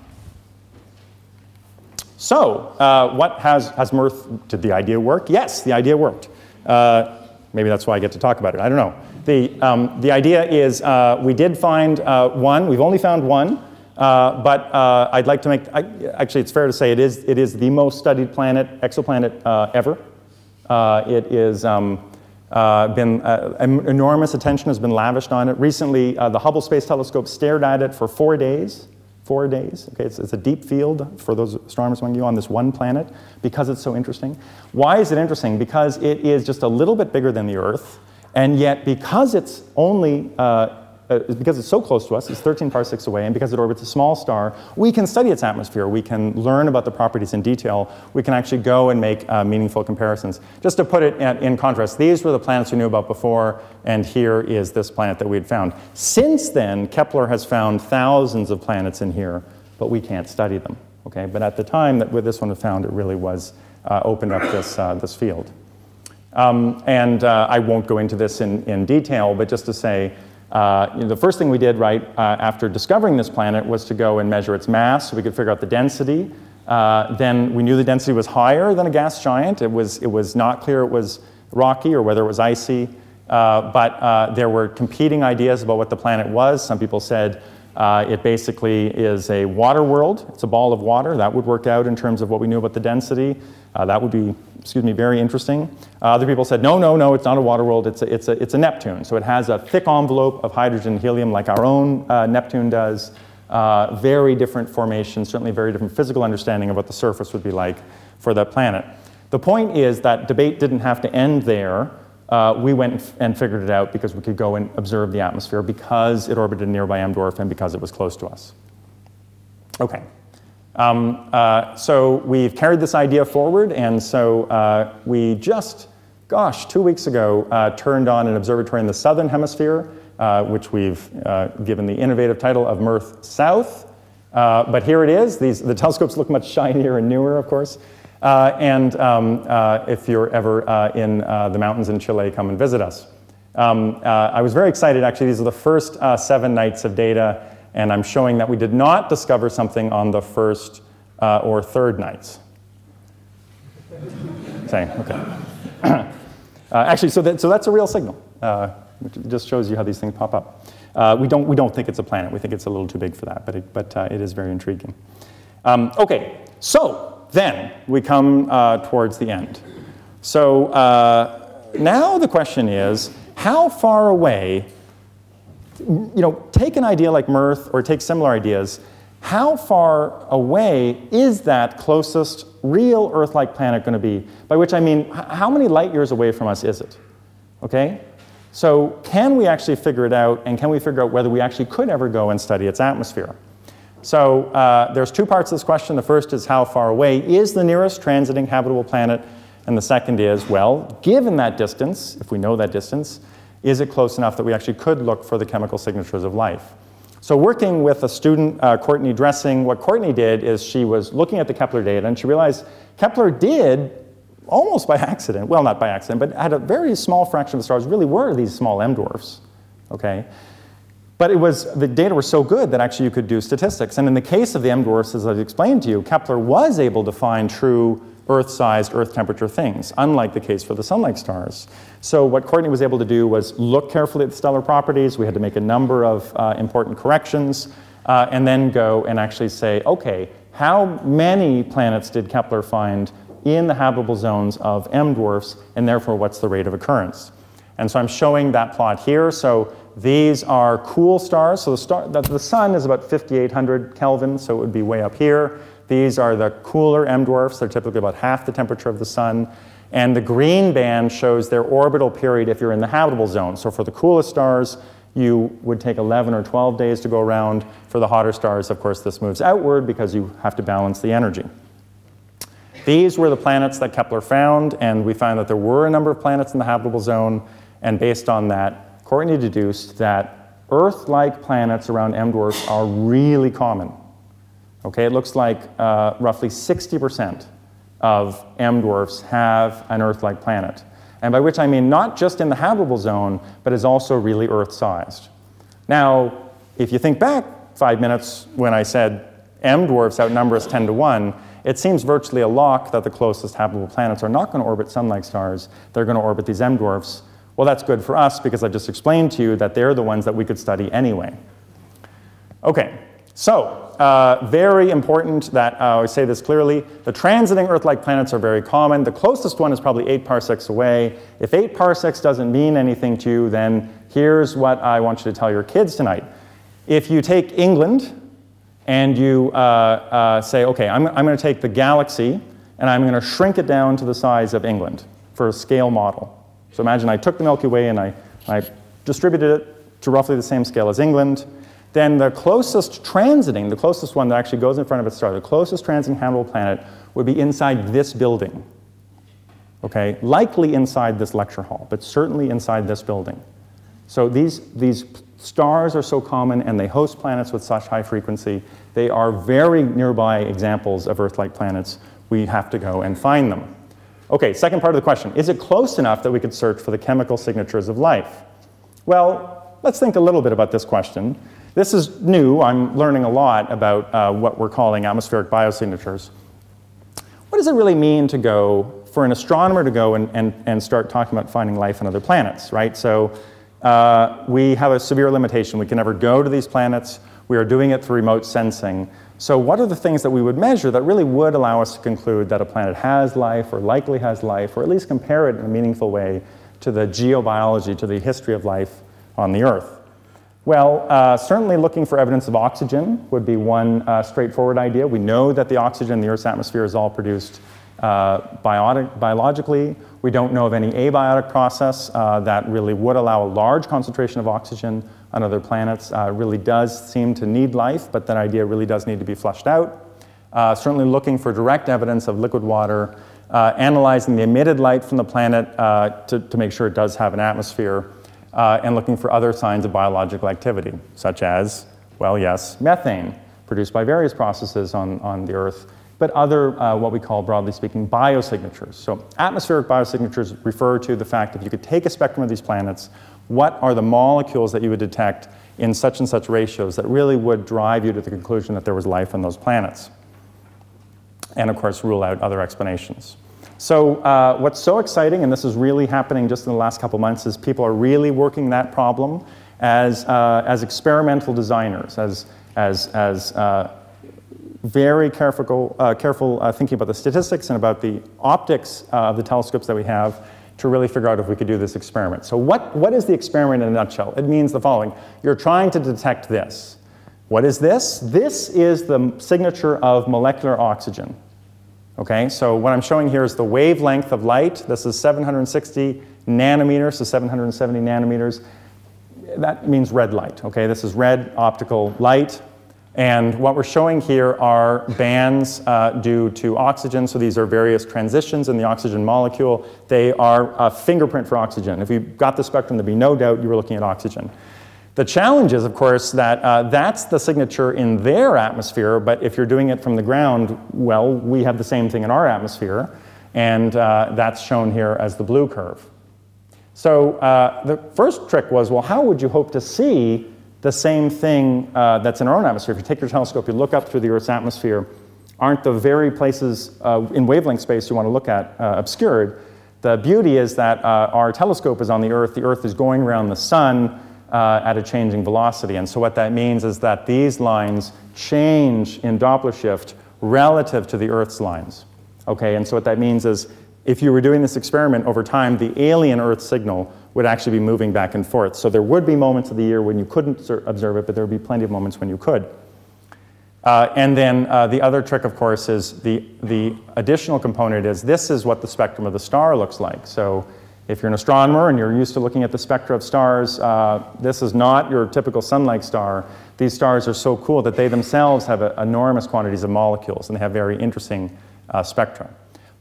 so uh, what has, has MEarth, did the idea work? Yes, the idea worked. Uh, maybe that's why I get to talk about it. I don't know. The, um, the idea is uh, we did find uh, one. We've only found one. Uh, but uh, I'd like to make, I, actually it's fair to say it is, it is the most studied planet, exoplanet uh, ever. Uh, it is um, uh, been, uh, enormous attention has been lavished on it. Recently, uh, the Hubble Space Telescope stared at it for four days, four days. Okay, it's, it's a deep field, for those astronomers among you, on this one planet, because it's so interesting. Why is it interesting? Because it is just a little bit bigger than the Earth, and yet because it's only, uh, because it's so close to us, it's thirteen parsecs away, and because it orbits a small star, we can study its atmosphere. We can learn about the properties in detail. We can actually go and make uh, meaningful comparisons. Just to put it in contrast, these were the planets we knew about before, and here is this planet that we had found. Since then, Kepler has found thousands of planets in here, but we can't study them. Okay? But at the time that this one was found, it really was uh, opened up this, uh, this field. Um, and uh, I won't go into this in, in detail, but just to say, Uh, you know, the first thing we did right uh, after discovering this planet was to go and measure its mass so we could figure out the density. uh, then we knew the density was higher than a gas giant. It was, it was not clear it was rocky or whether it was icy, uh, but uh, there were competing ideas about what the planet was. Some people said uh, it basically is a water world. It's a ball of water. That would work out in terms of what we knew about the density. Uh, that would be, excuse me, very interesting. Uh, other people said, no, no, no, it's not a water world. It's a, it's a, it's a Neptune. So it has a thick envelope of hydrogen and helium like our own uh, Neptune does. Uh, very different formation, certainly very different physical understanding of what the surface would be like for that planet. The point is that debate didn't have to end there. Uh, we went and, f- and figured it out because we could go and observe the atmosphere because it orbited a nearby M dwarf and because it was close to us. Okay. Um, uh, so we've carried this idea forward, and so uh, we just, gosh, two weeks ago, uh, turned on an observatory in the southern hemisphere, uh, which we've uh, given the innovative title of MEarth South. Uh, but here it is. These, the telescopes look much shinier and newer, of course. Uh, and um, uh, if you're ever uh, in uh, the mountains in Chile, come and visit us. Um, uh, I was very excited, actually. These are the first uh, seven nights of data, and I'm showing that we did not discover something on the first uh, or third nights. Same, okay. uh, actually, so, that, so that's a real signal, uh, which just shows you how these things pop up. Uh, we don't we don't think it's a planet. We think it's a little too big for that, but it, but uh, it is very intriguing. Um, okay, so then we come uh, towards the end. So uh, now the question is, how far away? You know, take an idea like MEarth or take similar ideas. How far away is that closest real Earth-like planet going to be? By which I mean, how many light years away from us is it? Okay? So can we actually figure it out, and can we figure out whether we actually could ever go and study its atmosphere? So uh, there's two parts to this question. The first is how far away is the nearest transiting habitable planet? And the second is, well, given that distance, if we know that distance, is it close enough that we actually could look for the chemical signatures of life? So working with a student, uh, Courtney Dressing, what Courtney did is she was looking at the Kepler data, and she realized Kepler did, almost by accident, well, not by accident, but had a very small fraction of the stars really were these small M dwarfs, okay? But it was, the data were so good that actually you could do statistics. And in the case of the M dwarfs, as I've explained to you, Kepler was able to find true Earth-sized, Earth-temperature things, unlike the case for the sun-like stars. So what Courtney was able to do was look carefully at the stellar properties. We had to make a number of uh, important corrections, uh, and then go and actually say, okay, how many planets did Kepler find in the habitable zones of M dwarfs, and therefore what's the rate of occurrence? And so I'm showing that plot here. So these are cool stars. So the, star, the, the sun is about fifty-eight hundred Kelvin, so it would be way up here. These are the cooler M dwarfs. They're typically about half the temperature of the sun. And the green band shows their orbital period if you're in the habitable zone. So for the coolest stars, you would take eleven or twelve days to go around. For the hotter stars, of course, this moves outward because you have to balance the energy. These were the planets that Kepler found, and we found that there were a number of planets in the habitable zone. And based on that, Courtney deduced that Earth-like planets around M dwarfs are really common. Okay, it looks like uh, roughly sixty percent of M dwarfs have an Earth-like planet. And by which I mean not just in the habitable zone, but is also really Earth-sized. Now, if you think back five minutes when I said M dwarfs outnumber us ten to one, it seems virtually a lock that the closest habitable planets are not going to orbit sun-like stars. They're going to orbit these M dwarfs. Well, that's good for us because I've just explained to you that they're the ones that we could study anyway. Okay, so Uh, very important that uh, I say this clearly. The transiting Earth-like planets are very common. The closest one is probably eight parsecs away. If eight parsecs doesn't mean anything to you, then here's what I want you to tell your kids tonight. If you take England and you uh, uh, say, okay, I'm, I'm going to take the galaxy and I'm going to shrink it down to the size of England for a scale model. So imagine I took the Milky Way and I, I distributed it to roughly the same scale as England. Then the closest transiting, the closest one that actually goes in front of its star, the closest transiting habitable planet would be inside this building, okay? Likely inside this lecture hall, but certainly inside this building. So these, these stars are so common and they host planets with such high frequency. They are very nearby examples of Earth-like planets. We have to go and find them. Okay, second part of the question, is it close enough that we could search for the chemical signatures of life? Well, let's think a little bit about this question. This is new. I'm learning a lot about uh, what we're calling atmospheric biosignatures. does it really mean to go, for an astronomer to go and, and, and start talking about finding life on other planets, right? So uh, we have a severe limitation. We can never go to these planets. We are doing it through remote sensing. So what are the things that we would measure that really would allow us to conclude that a planet has life or likely has life, or at least compare it in a meaningful way to the geobiology, to the history of life on the Earth? Well, uh, certainly looking for evidence of oxygen would be one uh, straightforward idea. We know that the oxygen in the Earth's atmosphere is all produced uh, biotic, biologically. We don't know of any abiotic process uh, that really would allow a large concentration of oxygen on other planets. Uh, really does seem to need life, but that idea really does need to be fleshed out. Uh, certainly looking for direct evidence of liquid water, uh, analyzing the emitted light from the planet uh, to, to make sure it does have an atmosphere. Uh, and looking for other signs of biological activity, such as, well, yes, methane, produced by various processes on, on the Earth, but other, uh, what we call, broadly speaking, biosignatures. So atmospheric biosignatures refer to the fact that if you could take a spectrum of these planets, what are the molecules that you would detect in such and such ratios that really would drive you to the conclusion that there was life on those planets? And, of course, rule out other explanations. So uh, what's so exciting, and this is really happening just in the last couple months, is people are really working that problem as, uh, as experimental designers, as, as, as uh, very careful, uh, careful uh, thinking about the statistics and about the optics uh, of the telescopes that we have to really figure out if we could do this experiment. So what, what is the experiment in a nutshell? It means the following. You're trying to detect this. What is this? This is the signature of molecular oxygen. Okay, so what I'm showing here is the wavelength of light. This is seven hundred sixty nanometers to seven hundred seventy nanometers. That means red light. Okay, this is red optical light. And what we're showing here are bands uh, due to oxygen. So these are various transitions in the oxygen molecule. They are a fingerprint for oxygen. If you got the spectrum, there'd be no doubt you were looking at oxygen. The challenge is, of course, that uh, that's the signature in their atmosphere, but if you're doing it from the ground, well, we have the same thing in our atmosphere, and uh, that's shown here as the blue curve. So uh, the first trick was, well, how would you hope to see the same thing uh, that's in our own atmosphere? If you take your telescope, you look up through the Earth's atmosphere, aren't the very places uh, in wavelength space you want to look at uh, obscured? The beauty is that uh, our telescope is on the Earth. The Earth is going around the sun, Uh, at a changing velocity. And so what that means is that these lines change in Doppler shift relative to the Earth's lines. Okay, and so what that means is if you were doing this experiment over time, the alien Earth signal would actually be moving back and forth. So there would be moments of the year when you couldn't observe it, but there would be plenty of moments when you could. Uh, and then uh, the other trick, of course, is the, the additional component is this is what the spectrum of the star looks like. So if you're an astronomer and you're used to looking at the spectra of stars, uh, this is not your typical sun-like star. These stars are so cool that they themselves have a, enormous quantities of molecules, and they have very interesting uh, spectra.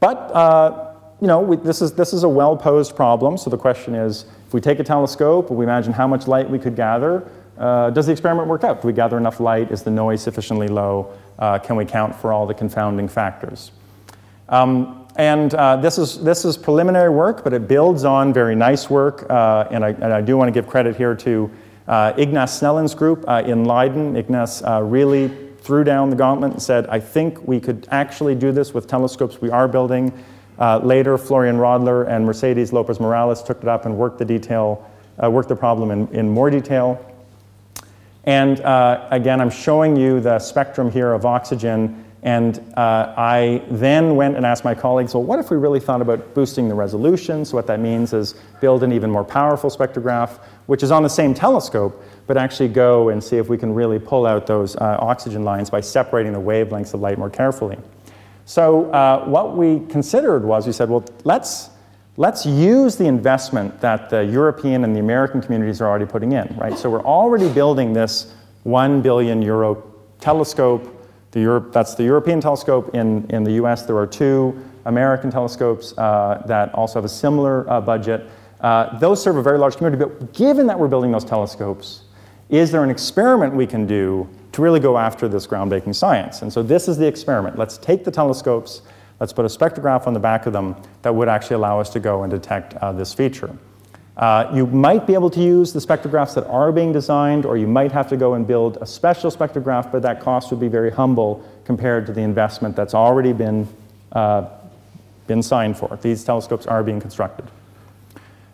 But uh, you know, we, this is this is a well-posed problem. So the question is, if we take a telescope, we imagine how much light we could gather. Uh, does the experiment work out? Do we gather enough light? Is the noise sufficiently low? Uh, can we count for all the confounding factors? Um, And uh, this is this is preliminary work, but it builds on very nice work. Uh, and, I, and I do want to give credit here to uh, Ignaz Snellin's group uh, in Leiden. Ignaz uh, really threw down the gauntlet and said, I think we could actually do this with telescopes we are building. Uh, later, Florian Rodler and Mercedes Lopez Morales took it up and worked the detail, uh, worked the problem in, in more detail. And uh, again, I'm showing you the spectrum here of oxygen. And uh, I then went and asked my colleagues, well, what if we really thought about boosting the resolution? So what that means is build an even more powerful spectrograph, which is on the same telescope, but actually go and see if we can really pull out those uh, oxygen lines by separating the wavelengths of light more carefully. So uh, what we considered was, we said, well, let's, let's use the investment that the European and the American communities are already putting in, right? So we're already building this one billion euro telescope. The Europe, that's the European telescope. In, in the U S, there are two American telescopes uh, that also have a similar uh, budget. Uh, those serve a very large community, but given that we're building those telescopes, is there an experiment we can do to really go after this groundbreaking science? And so this is the experiment. Let's take the telescopes, let's put a spectrograph on the back of them that would actually allow us to go and detect uh, this feature. Uh, you might be able to use the spectrographs that are being designed, or you might have to go and build a special spectrograph, but that cost would be very humble compared to the investment that's already been uh, been signed for. These telescopes are being constructed.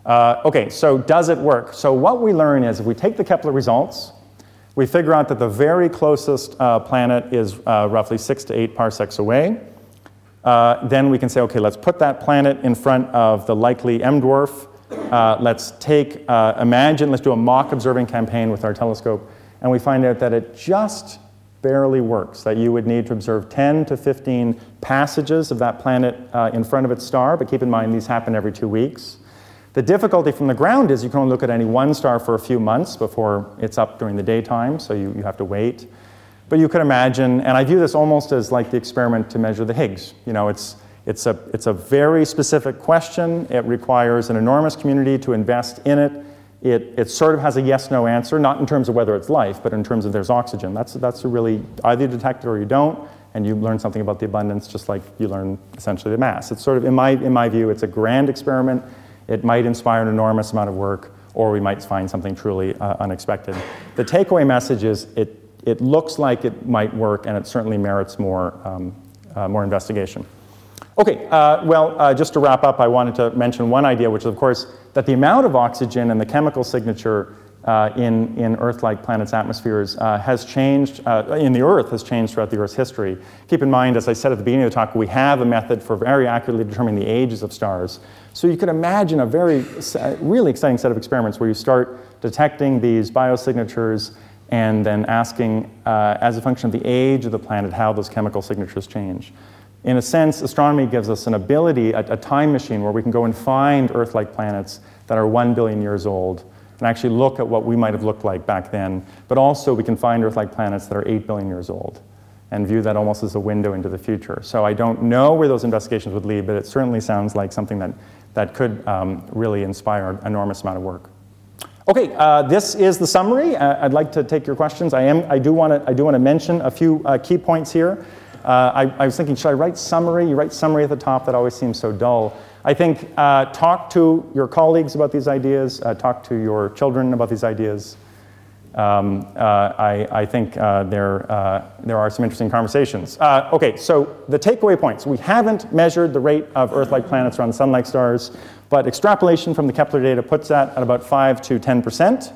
Uh, okay, so does it work? So what we learn is if we take the Kepler results, we figure out that the very closest uh, planet is uh, roughly six to eight parsecs away. Uh, then we can say, okay, let's put that planet in front of the likely M dwarf. Uh, let's take, uh, imagine, let's do a mock observing campaign with our telescope, and we find out that it just barely works, that you would need to observe ten to fifteen passages of that planet uh, in front of its star, but keep in mind these happen every two weeks. The difficulty from the ground is you can only look at any one star for a few months before it's up during the daytime, so you, you have to wait. But you could imagine, and I view this almost as like the experiment to measure the Higgs. You know, it's, it's, a, it's a very specific question. It requires an enormous community to invest in it. It, it sort of has a yes-no answer, not in terms of whether it's life, but in terms of there's oxygen. That's, that's really, either you detect it or you don't, and you learn something about the abundance just like you learn essentially the mass. It's sort of, in my, in my view, it's a grand experiment. It might inspire an enormous amount of work, or we might find something truly uh, unexpected. The takeaway message is it, it looks like it might work, and it certainly merits more, um, uh, more investigation. Okay, uh, well, uh, just to wrap up, I wanted to mention one idea, which is, of course, that the amount of oxygen and the chemical signature uh, in, in Earth-like planets' atmospheres uh, has changed, uh, in the Earth, has changed throughout the Earth's history. Keep in mind, as I said at the beginning of the talk, we have a method for very accurately determining the ages of stars. So you could imagine a very, really exciting set of experiments where you start detecting these biosignatures and then asking, uh, as a function of the age of the planet, how those chemical signatures change. In a sense, astronomy gives us an ability, a, a time machine, where we can go and find Earth-like planets that are one billion years old and actually look at what we might have looked like back then. But also, we can find Earth-like planets that are eight billion years old and view that almost as a window into the future. So I don't know where those investigations would lead, but it certainly sounds like something that, that could um, really inspire an enormous amount of work. Okay, uh, this is the summary. Uh, I'd like to take your questions. I, am, I do want to I do want to mention a few uh, key points here. Uh, I, I was thinking, should I write summary? You write summary at the top. That always seems so dull. I think uh, talk to your colleagues about these ideas. Uh, talk to your children about these ideas. Um, uh, I, I think uh, there, uh, there are some interesting conversations. Uh, okay, so the takeaway points. We haven't measured the rate of Earth-like planets around sun-like stars, but extrapolation from the Kepler data puts that at about five to ten percent.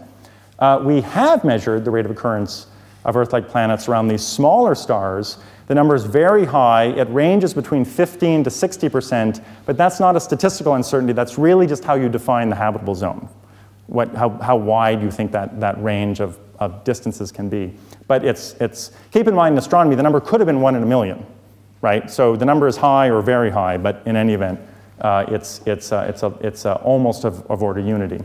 Uh, we have measured the rate of occurrence of Earth-like planets around these smaller stars. The number is very high. It ranges between fifteen to sixty percent, but that's not a statistical uncertainty. That's really just how you define the habitable zone, what, how, how wide you think that, that range of, of distances can be. But it's, it's, keep in mind in astronomy, the number could have been one in a million, right? So the number is high or very high, but in any event, uh, it's, it's, uh, it's, a, it's a almost of, of order unity.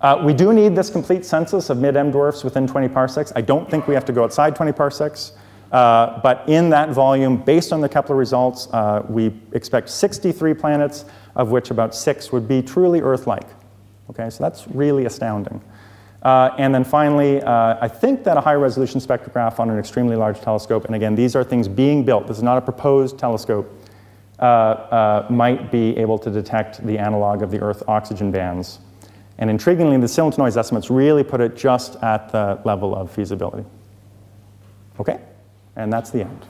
Uh, we do need this complete census of mid-M dwarfs within twenty parsecs. I don't think we have to go outside twenty parsecs. Uh, but in that volume, based on the Kepler results, uh, we expect sixty-three planets, of which about six would be truly Earth-like. Okay, so that's really astounding. Uh, and then finally, uh, I think that a high-resolution spectrograph on an extremely large telescope, and again, these are things being built, this is not a proposed telescope, uh, uh, might be able to detect the analog of the Earth oxygen bands. And intriguingly, the Silenton-Noyes estimates really put it just at the level of feasibility. Okay? And that's the end.